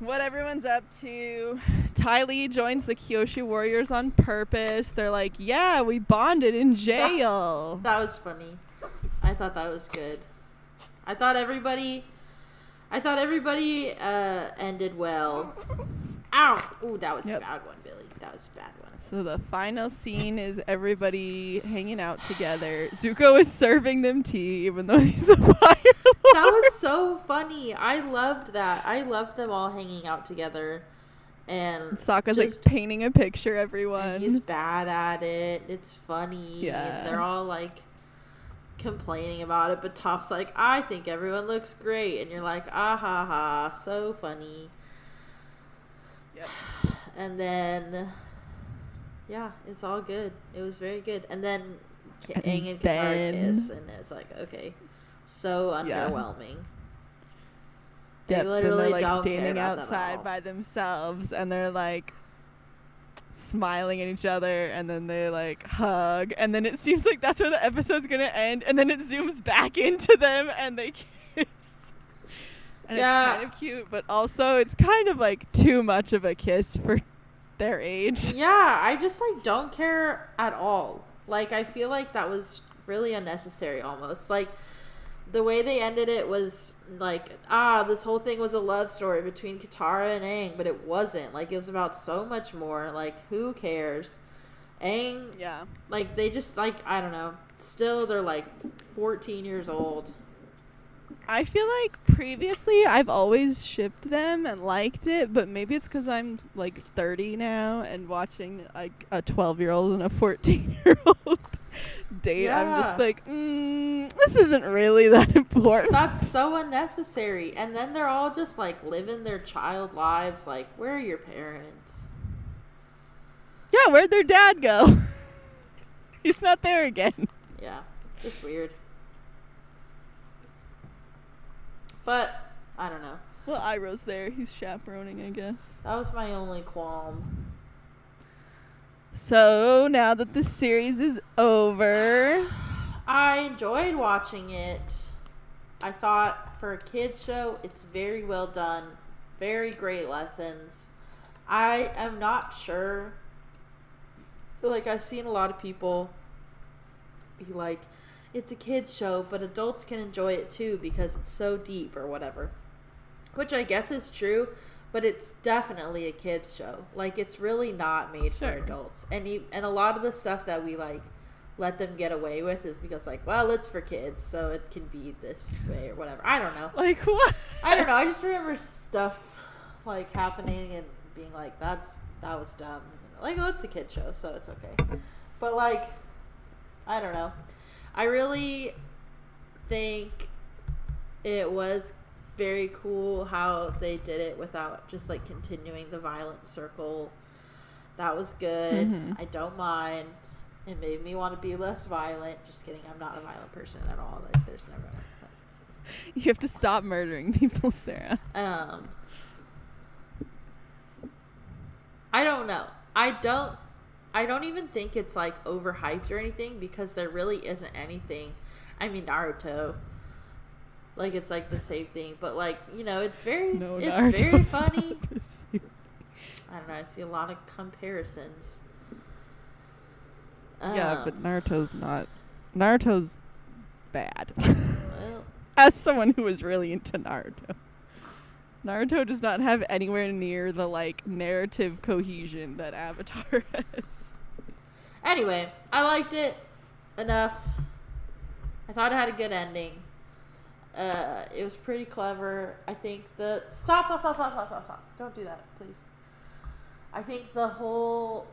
what everyone's up to. Dai Li joins the Kyoshi Warriors on purpose. They're like, yeah, we bonded in jail. That was funny. I thought that was good. I thought everybody ended well. Ow! Ooh, that was a bad one, Billy. That was a bad one. So the final scene is everybody hanging out together. Zuko is serving them tea, even though he's the Fire Lord. That was so funny. I loved that. I loved them all hanging out together. And Sokka's just, like, painting a picture, everyone. He's bad at it. It's funny. Yeah. And they're all, like, complaining about it. But Toph's like, I think everyone looks great. And you're like, ah ha ha. So funny. Yep. And then, yeah, it's all good. It was very good. And then Aang and Katara kiss, and it's like, okay, so underwhelming. They literally like don't standing care about outside them by themselves, and they're like smiling at each other, and then they like hug, and then it seems like that's where the episode's gonna end, and then it zooms back into them, and they kiss. And it's kind of cute, but also it's kind of, like, too much of a kiss for their age. Yeah, I just, like, don't care at all. Like, I feel like that was really unnecessary almost. Like, the way they ended it was, like, this whole thing was a love story between Katara and Aang, but it wasn't. Like, it was about so much more. Like, who cares? Aang, like, they just, like, I don't know. Still, they're, like, 14 years old. I feel like previously I've always shipped them and liked it, but maybe it's because I'm like 30 now and watching like a 12-year-old and a 14-year-old date. Yeah. I'm just like, this isn't really that important. That's so unnecessary. And then they're all just like living their child lives. Like, where are your parents? Yeah, where'd their dad go? He's not there again. Yeah, just weird. But, I don't know. Well, Iroh's there. He's chaperoning, I guess. That was my only qualm. So, now that the series is over, I enjoyed watching it. I thought, for a kids' show, it's very well done. Very great lessons. I am not sure. Like, I've seen a lot of people be like, it's a kids show, but adults can enjoy it too because it's so deep or whatever. Which I guess is true, but it's definitely a kids show. Like, it's really not made for adults. And a lot of the stuff that we, like, let them get away with is because, like, well, it's for kids, so it can be this way or whatever. I don't know. Like, what? I don't know. I just remember stuff, like, happening and being like, that was dumb. Like, well, it's a kid show, so it's okay. But, like, I don't know. I really think it was very cool how they did it without just, like, continuing the violent circle. That was good. Mm-hmm. I don't mind. It made me want to be less violent. Just kidding. I'm not a violent person at all. Like, there's never... You have to stop murdering people, Sarah. I don't know. I don't even think it's, like, overhyped or anything because there really isn't anything. I mean, Naruto... Like, it's, like, the same thing. But, like, you know, it's very funny. I don't know. I see a lot of comparisons. Yeah, but Naruto's not. Naruto's bad. Well, as someone who was really into Naruto. Naruto does not have anywhere near the, like, narrative cohesion that Avatar has. Anyway, I liked it enough. I thought it had a good ending. It was pretty clever. I think the... Stop. Don't do that, please. I think the whole...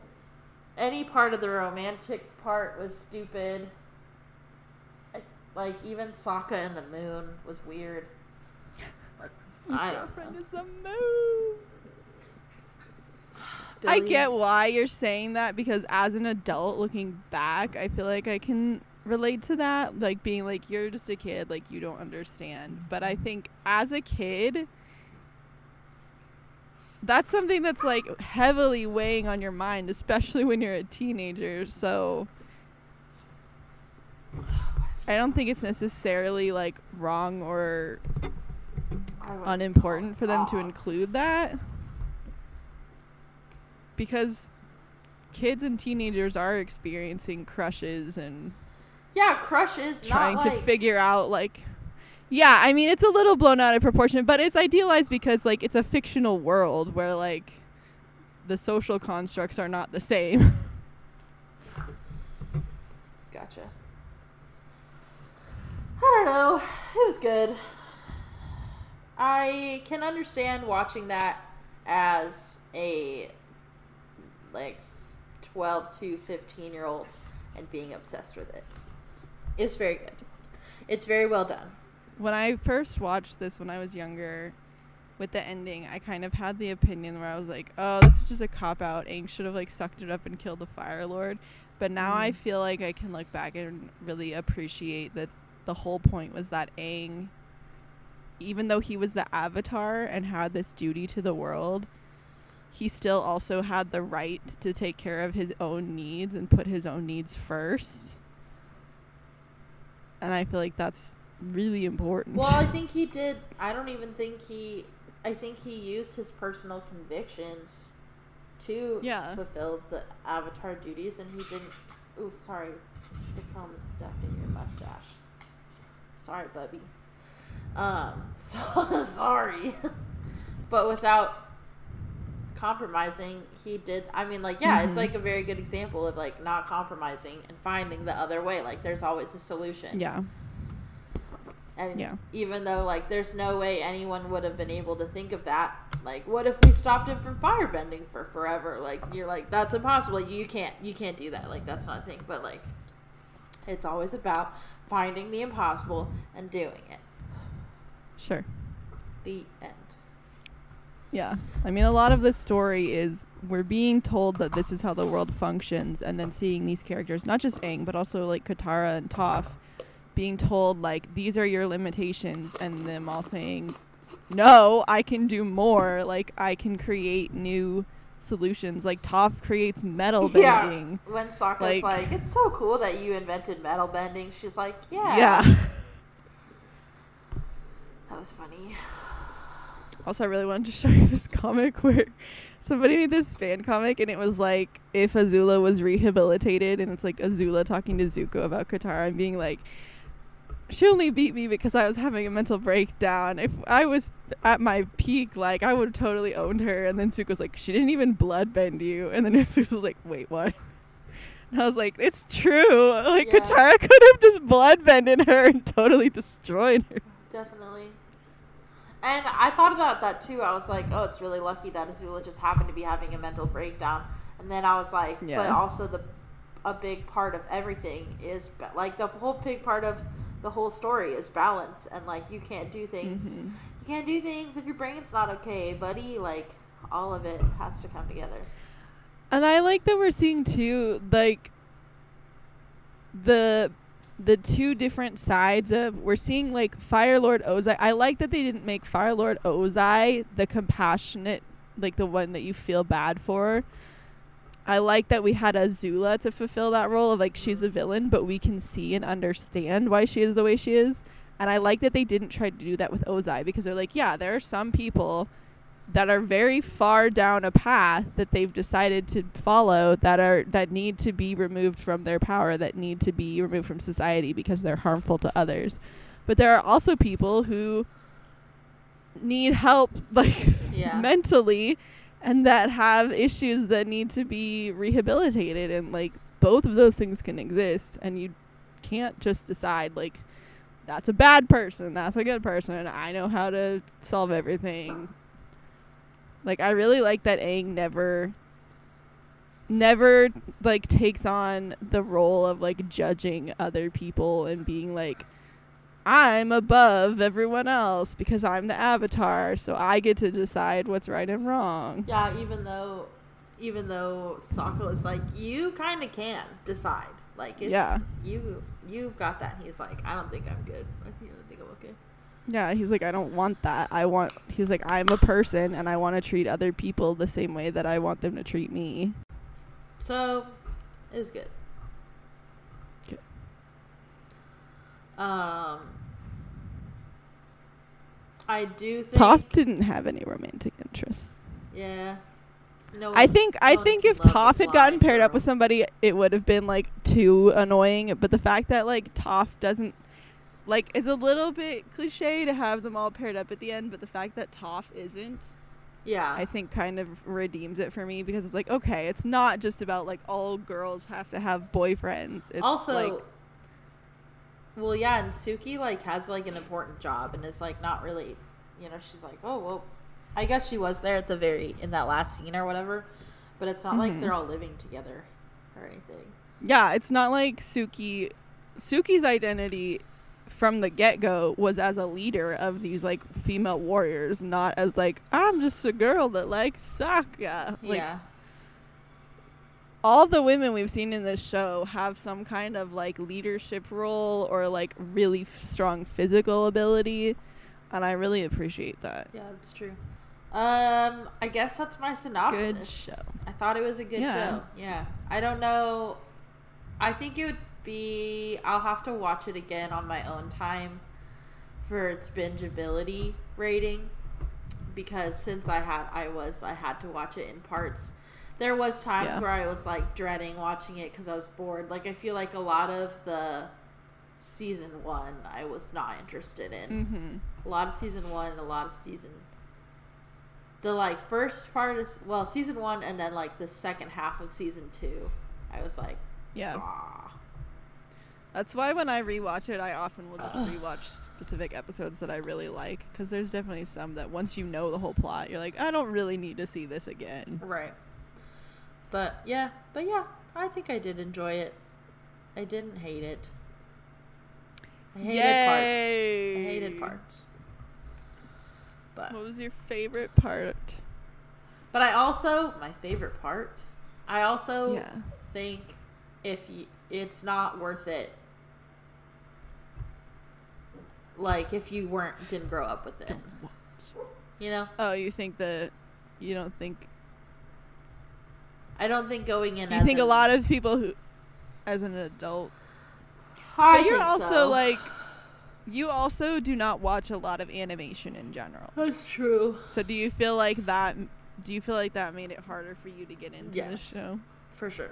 Any part of the romantic part was stupid. Like, even Sokka and the moon was weird. Like, I don't know. Girlfriend is the moon! I get why you're saying that, because as an adult looking back, I feel like I can... relate to that, like being like, you're just a kid, like you don't understand. But I think as a kid, that's something that's like heavily weighing on your mind, especially when you're a teenager. So I don't think it's necessarily like wrong or unimportant for them to include that, because kids and teenagers are experiencing crushes and crushes, trying to figure out, like, yeah, I mean, it's a little blown out of proportion, but it's idealized because, like, it's a fictional world where, like, the social constructs are not the same. Gotcha. I don't know. It was good. I can understand watching that as a, like, 12 to 15-year-old and being obsessed with it. It's very good. It's very well done. When I first watched this when I was younger, with the ending, I kind of had the opinion where I was like, oh, this is just a cop-out. Aang should have, like, sucked it up and killed the Fire Lord. But now I feel like I can look back and really appreciate that the whole point was that Aang, even though he was the Avatar and had this duty to the world, he still also had the right to take care of his own needs and put his own needs first. And I feel like that's really important. Well, I think he did. I don't even think he... I think he used his personal convictions to fulfill the Avatar duties, and he didn't... Oh, sorry. The comb is stuck in your mustache. Sorry, Bubby. So sorry. But without compromising, he did... I mean, like, yeah, it's, like, a very good example of, like, not compromising and finding the other way. Like, there's always a solution. Yeah. And even though, like, there's no way anyone would have been able to think of that. Like, what if we stopped him from firebending for forever? Like, you're like, that's impossible. You can't do that. Like, that's not a thing. But, like, it's always about finding the impossible and doing it. Sure. The end. Yeah. I mean, a lot of this story is we're being told that this is how the world functions, and then seeing these characters, not just Aang, but also, like, Katara and Toph, being told, like, these are your limitations, and them all saying, no, I can do more. Like, I can create new solutions. Like, Toph creates metal bending. Yeah. When Sokka's like, it's so cool that you invented metal bending. She's like, yeah. Yeah. That was funny. Also, I really wanted to show you this comic where somebody made this fan comic, and it was like, if Azula was rehabilitated, and it's like Azula talking to Zuko about Katara and being like, she only beat me because I was having a mental breakdown. If I was at my peak, like, I would have totally owned her. And then Zuko's like, she didn't even bloodbend you. And then Zuko was like, wait, what? And I was like, it's true. Like, yeah. Katara could have just bloodbended her and totally destroyed her. Definitely. And I thought about that, too. I was like, oh, it's really lucky that Azula just happened to be having a mental breakdown. And then I was like, yeah. But also a big part of everything is, like, the whole big part of the whole story is balance. And, like, you can't do things. Mm-hmm. You can't do things if your brain's not okay, buddy. Like, all of it has to come together. And I like that we're seeing, too, like, the two different sides of, we're seeing, like, Fire Lord Ozai. I like that they didn't make Fire Lord Ozai the compassionate, like, the one that you feel bad for. I like that we had Azula to fulfill that role of, like, she's a villain, but we can see and understand why she is the way she is. And I like that they didn't try to do that with Ozai, because they're like, yeah, there are some people that are very far down a path that they've decided to follow that need to be removed from their power, that need to be removed from society because they're harmful to others. But there are also people who need help, like, yeah. mentally, and that have issues that need to be rehabilitated. And, like, both of those things can exist, and you can't just decide, like, that's a bad person, that's a good person, I know how to solve everything. Like, I really like that Aang never, like, takes on the role of, like, judging other people and being like, I'm above everyone else because I'm the Avatar, so I get to decide what's right and wrong. Yeah, even though Sokka is like, you kind of can decide. Like, it's, yeah. You've got that. He's like, I don't think I'm good. I think I'm okay. Yeah, he's like, I don't want that. He's like, I'm a person, and I want to treat other people the same way that I want them to treat me. So, it was good. Good. I do think Toph didn't have any romantic interests. Yeah. I think if Toph had gotten paired up with somebody, it would have been, like, too annoying. But the fact that, like, Toph doesn't, like, it's a little bit cliche to have them all paired up at the end, but the fact that Toph isn't, yeah, I think kind of redeems it for me, because it's like, okay, it's not just about, like, all girls have to have boyfriends. It's also, like, well, yeah, and Suki, like, has, like, an important job and is, like, not really, you know, she's like, oh, well, I guess she was there in that last scene or whatever, but it's not mm-hmm. like they're all living together or anything. Yeah, it's not like Suki's identity from the get-go was as a leader of these, like, female warriors, not as, like, I'm just a girl that likes Sokka. Like, yeah. All the women we've seen in this show have some kind of, like, leadership role or, like, really strong physical ability, and I really appreciate that. Yeah, that's true. I guess that's my synopsis. Good show. I thought it was a good show. Yeah. I don't know. I think it would be, I'll have to watch it again on my own time for its bingeability rating, because since I had to watch it in parts. There was times where I was, like, dreading watching it because I was bored. Like, I feel like a lot of the season 1 I was not interested in. Mm-hmm. A lot of season 1 and a lot of season, the, like, first part is, well, season 1 and then, like, the second half of season 2 I was like, yeah. Aw. That's why when I rewatch it, I often will just rewatch specific episodes that I really like, because there's definitely some that once you know the whole plot, you're like, I don't really need to see this again. Right. But yeah, I think I did enjoy it. I didn't hate it. I hated parts. But what was your favorite part? But my favorite part, I also think it's not worth it. Like, if you didn't grow up with it, you know? Oh, I don't think going in. You think a lot of people who, as an adult, but you're also like, you also do not watch a lot of animation in general. That's true. So do you feel like that? Do you feel like that made it harder for you to get into the show? For sure.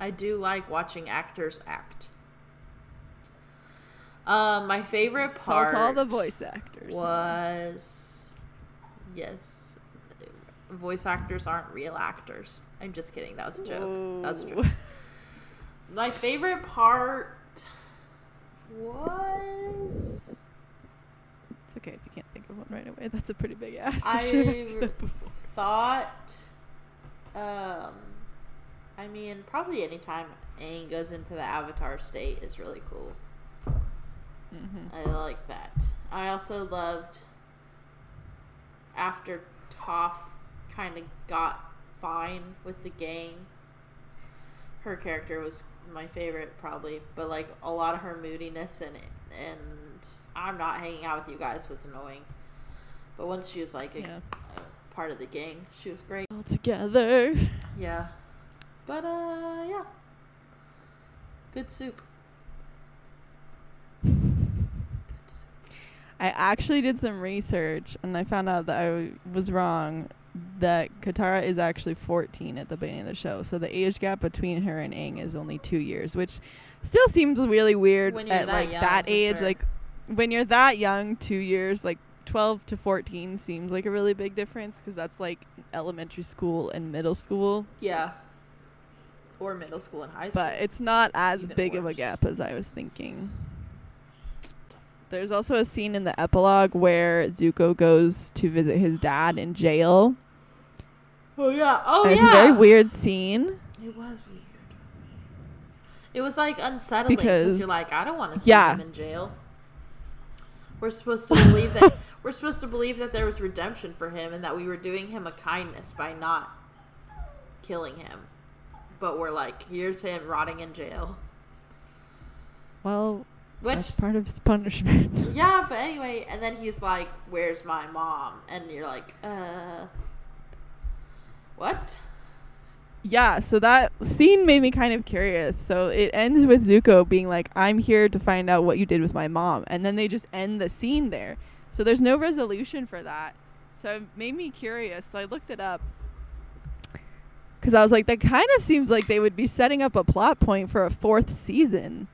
I do like watching actors act. My favorite part was all the voice actors. Yes, voice actors aren't real actors. I'm just kidding. That was a joke. Whoa. That was a joke. My favorite part was... It's okay if you can't think of one right away. That's a pretty big ass. I thought... I mean, probably anytime Aang goes into the Avatar state is really cool. Mm-hmm. I like that. I also loved after Toph kind of got fine with the gang. Her character was my favorite, probably, but like a lot of her moodiness and I'm not hanging out with you guys was annoying. But once she was like a part of the gang, she was great. All together. Yeah. But, yeah. Good soup. Good soup. I actually did some research, and I found out that I was wrong, that Katara is actually 14 at the beginning of the show. So the age gap between her and Aang is only 2 years, which still seems really weird at, that like, young, that age. Sure. Like, when you're that young, 2 years, like, 12 to 14 seems like a really big difference, because that's, like, elementary school and middle school. Yeah. Or middle school and high school. But it's not as big of a gap as I was thinking. There's also a scene in the epilogue where Zuko goes to visit his dad in jail. Oh, yeah. Oh, yeah. It's a very weird scene. It was weird. It was, like, unsettling because you're like, I don't want to see him in jail. We're supposed to believe that there was redemption for him and that we were doing him a kindness by not killing him. But we're like, here's him rotting in jail. Well, that's part of his punishment. Yeah, but anyway, and then he's like, where's my mom? And you're like, what? Yeah, so that scene made me kind of curious. So it ends with Zuko being like, I'm here to find out what you did with my mom. And then they just end the scene there. So there's no resolution for that. So it made me curious. So I looked it up. Because I was like, that kind of seems like they would be setting up a plot point for a fourth season.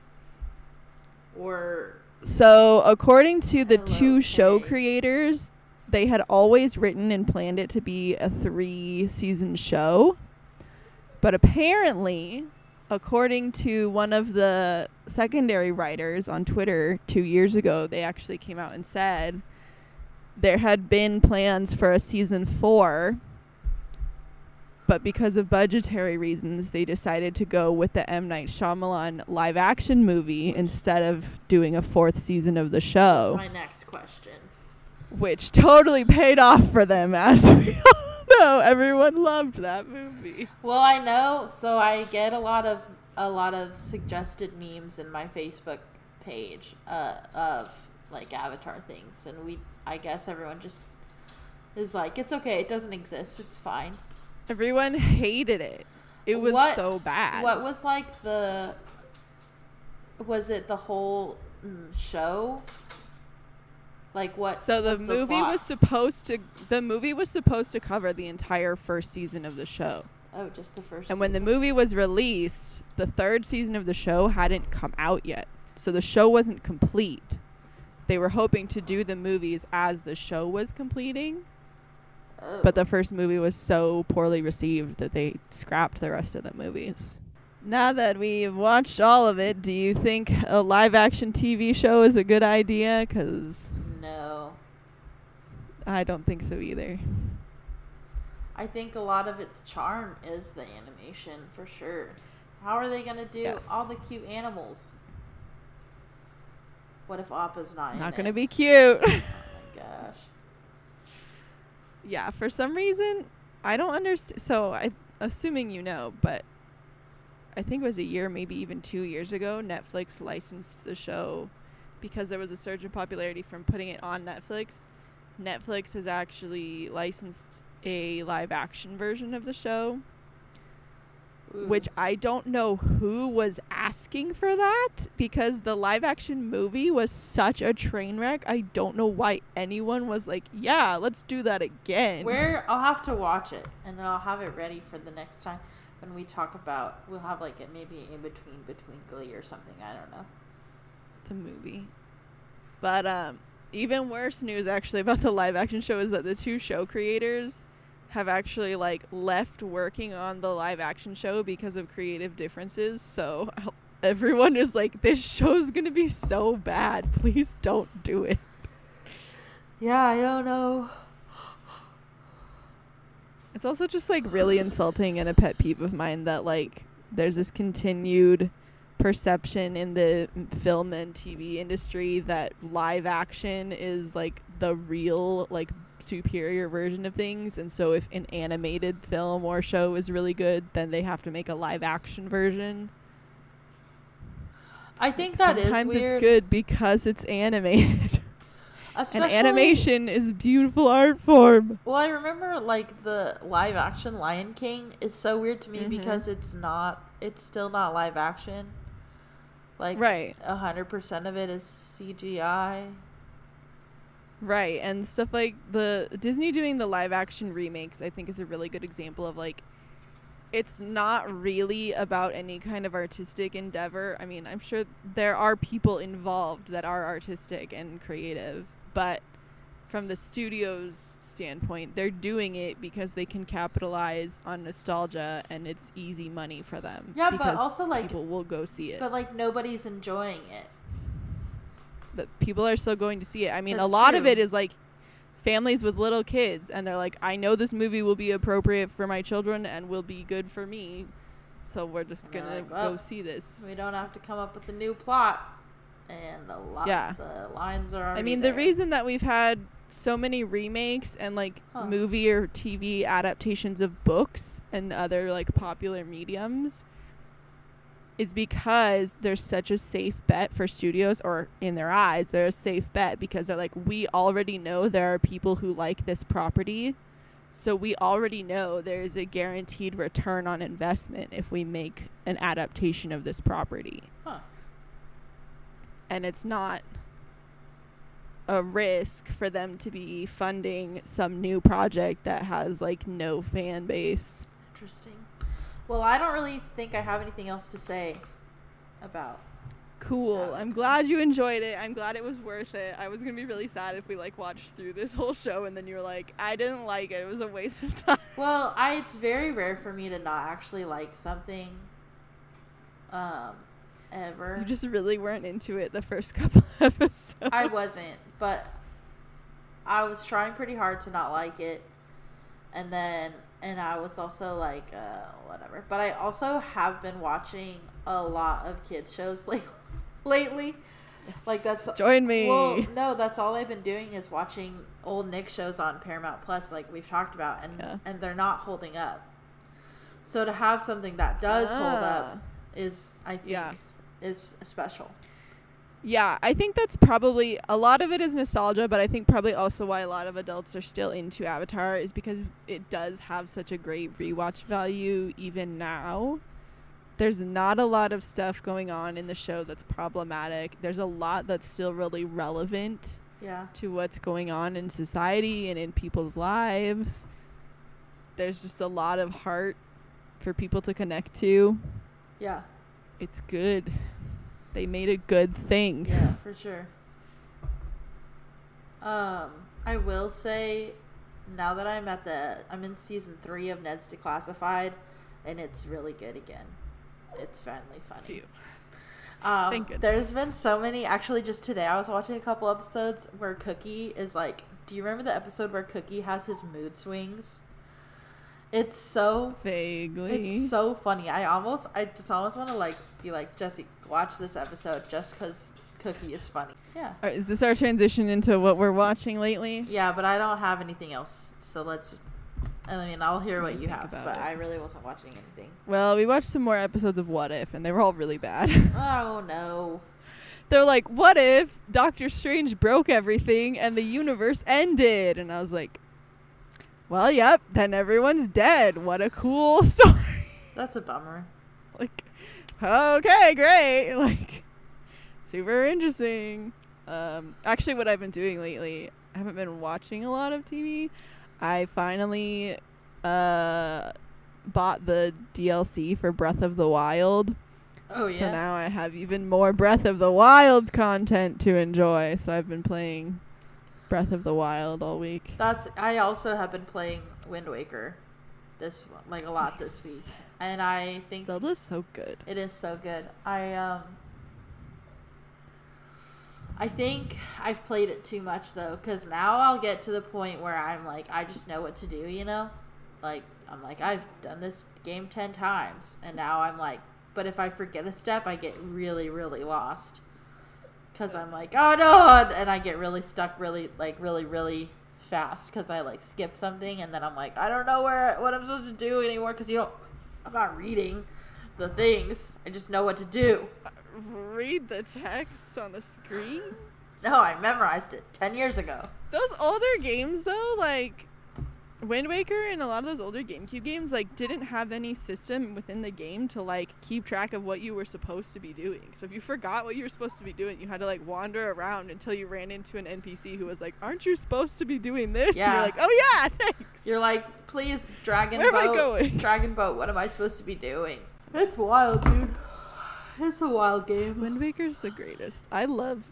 Or so, according to the two show creators, they had always written and planned it to be a 3-season show. But apparently, according to one of the secondary writers on Twitter 2 years ago, they actually came out and said there had been plans for a season 4. But because of budgetary reasons, they decided to go with the M. Night Shyamalan live-action movie instead of doing a 4th season of the show. That's my next question. Which totally paid off for them, as we all know. Everyone loved that movie. Well, I know, so I get a lot of suggested memes in my Facebook page of like Avatar things, and I guess everyone just is like, it's okay, it doesn't exist, it's fine. Everyone hated it. It was so bad. What was like the... Was it the whole show? Like what? So the movie was supposed to cover the entire first season of the show. Oh, just the first season. And when the movie was released, the 3rd season of the show hadn't come out yet. So the show wasn't complete. They were hoping to do the movies as the show was completing. But the first movie was so poorly received that they scrapped the rest of the movies. Now that we've watched all of it, do you think a live-action TV show is a good idea? 'Cause no. I don't think so either. I think a lot of its charm is the animation, for sure. How are they going to do all the cute animals? What if Appa's not in it? Not going to be cute. Oh, my gosh. Yeah, for some reason, I don't understand. So, assuming you know, but I think it was a year, maybe even 2 years ago, Netflix licensed the show because there was a surge in popularity from putting it on Netflix. Netflix has actually licensed a live-action version of the show, which I don't know who was asking for that, because the live action movie was such a train wreck. I don't know why anyone was like, yeah, let's do that again. I'll have to watch it, and then I'll have it ready for the next time when we talk about, we'll have like it maybe in between Glee or something. I don't know. The movie. But even worse news actually about the live action show is that the two show creators have actually like left working on the live action show because of creative differences. So everyone is like, this show's gonna be so bad, please don't do it. Yeah, I don't know. It's also just like really insulting and a pet peeve of mine that like there's this continued perception in the film and TV industry that live action is like the real like superior version of things, and so if an animated film or show is really good, then they have to make a live action version. I think that sometimes is weird. It's good because it's animated. Especially, and animation is a beautiful art form. Well, I remember like the live action Lion King is so weird to me because it's still not live action. Like, right, 100% of it is CGI. Right, and stuff like the Disney doing the live action remakes, I think, is a really good example of like, it's not really about any kind of artistic endeavor. I mean, I'm sure there are people involved that are artistic and creative, but from the studio's standpoint, they're doing it because they can capitalize on nostalgia and it's easy money for them. Yeah, but also like people will go see it. But like nobody's enjoying it. That people are still going to see it. I mean, that's a lot true. Of it is like families with little kids, and they're like, I know this movie will be appropriate for my children and will be good for me, so we're just gonna like, well, go see this. We don't have to come up with a new plot, and the lines are already there. The reason that we've had so many remakes and like movie or TV adaptations of books and other like popular mediums is because there's such a safe bet for studios, or in their eyes, they're a safe bet because they're like, we already know there are people who like this property, so we already know there's a guaranteed return on investment if we make an adaptation of this property. And it's not a risk for them to be funding some new project that has like no fan base. Interesting. Well, I don't really think I have anything else to say about. Cool. I'm glad you enjoyed it. I'm glad it was worth it. I was going to be really sad if we like watched through this whole show and then you were like, I didn't like it. It was a waste of time. Well, it's very rare for me to not actually like something ever. You just really weren't into it the first couple episodes. I wasn't, but I was trying pretty hard to not like it. And I was also like, whatever. But I also have been watching a lot of kids shows lately. Yes. Like that's join me. Well, no, that's all I've been doing is watching old Nick shows on Paramount Plus, like we've talked about, and they're not holding up. So to have something that does hold up is, I think, is special. Yeah, I think that's probably a lot of it is nostalgia, but I think probably also why a lot of adults are still into Avatar is because it does have such a great rewatch value even now. There's not a lot of stuff going on in the show that's problematic. There's a lot that's still really relevant to what's going on in society and in people's lives. There's just a lot of heart for people to connect to. Yeah. It's good. They made a good thing. Yeah, for sure. I will say, now that I'm in season 3 of Ned's Declassified, and it's really good again. It's finally funny. Phew. Thank goodness. There's been so many. Actually, just today I was watching a couple episodes where Cookie is like, do you remember the episode where Cookie has his mood swings? It's so vaguely. It's so funny. I just almost want to like be like, Jesse, watch this episode just because Cookie is funny. Yeah. Right, is this our transition into what we're watching lately? Yeah, but I don't have anything else, so let's. I mean, I'll hear what you have, but I really wasn't watching anything. Well, we watched some more episodes of What If, and they were all really bad. Oh no. They're like, what if Doctor Strange broke everything and the universe ended? And I was like, well, yep, then everyone's dead. What a cool story. That's a bummer. Like, okay, great. Like, super interesting. Actually, what I've been doing lately, I haven't been watching a lot of TV. I finally bought the DLC for Breath of the Wild. Oh, yeah. So now I have even more Breath of the Wild content to enjoy. So I've been playing Breath of the Wild all week. I also have been playing Wind Waker a lot this week. And I think Zelda's so good. It is so good. I think I've played it too much, though, because now I'll get to the point where I'm like, I just know what to do, you know? Like, I'm like, I've done this game 10 times, and now I'm like, but if I forget a step, I get really, really lost, because I'm like, oh, no, and I get really stuck really fast, because I, like, skip something, and then I'm like, I don't know what I'm supposed to do anymore, because I'm not reading the things. I just know what to do. Read the text on the screen? No, I memorized it 10 years ago. Those older games, though, like Wind Waker and a lot of those older GameCube games, like, didn't have any system within the game to, like, keep track of what you were supposed to be doing. So if you forgot what you were supposed to be doing, you had to, like, wander around until you ran into an NPC who was like, aren't you supposed to be doing this? Yeah. And you're like, oh, yeah, thanks. You're like, please, Dragon Boat. Where am I going? Dragon Boat, what am I supposed to be doing? It's wild, dude. It's a wild game. Wind Waker's the greatest. I love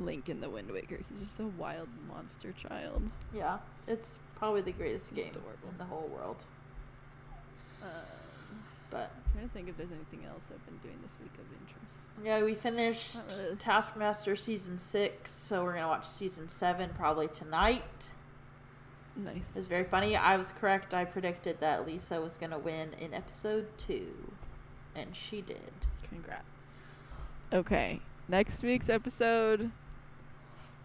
Link in the Wind Waker. He's just a wild monster child. Yeah, it's probably the greatest game in the whole world. But I'm trying to think if there's anything else I've been doing this week of interest. Yeah, we finished Taskmaster Season 6, so we're going to watch Season 7 probably tonight. Nice. It's very funny. I was correct. I predicted that Lisa was going to win in Episode 2, and she did. Congrats. Okay, next week's episode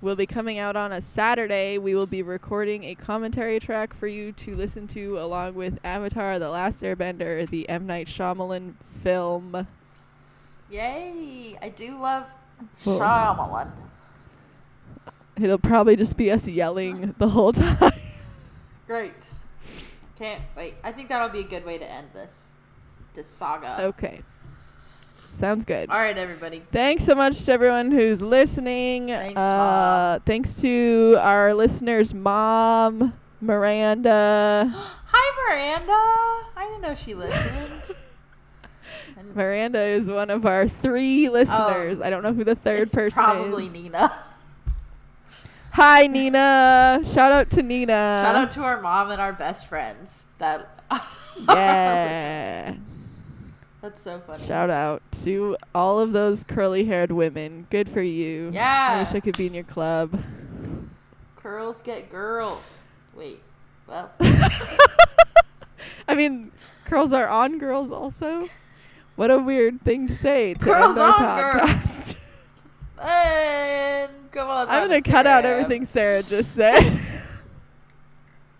will be coming out on a Saturday. We will be recording a commentary track for you to listen to along with Avatar: The Last Airbender, the M. Night Shyamalan film. Yay! I do love Shyamalan. It'll probably just be us yelling the whole time. Great. Can't wait. I think that'll be a good way to end this saga. Okay. Sounds good. All right, everybody. Thanks so much to everyone who's listening. Thanks, Mom. Thanks to our listeners' mom, Miranda. Hi, Miranda. I didn't know she listened. Miranda is one of our 3 listeners. I don't know who the third person is. Probably Nina. Hi, Nina. Shout out to Nina. Shout out to our mom and our best friends. Yeah. That's so funny. Shout out to all of those curly-haired women. Good for you. Yeah. I wish I could be in your club. Curls get girls. Wait. Well. I mean, curls are on girls also. What a weird thing to say to end our podcast. And go on. I'm going to cut out everything Sarah just said.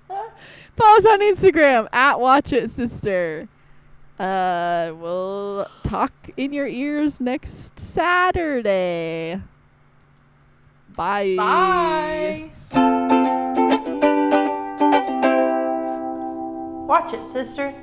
Follow us on Instagram at WatchItSister. We'll talk in your ears next Saturday. Bye. Bye. Watch it, sister.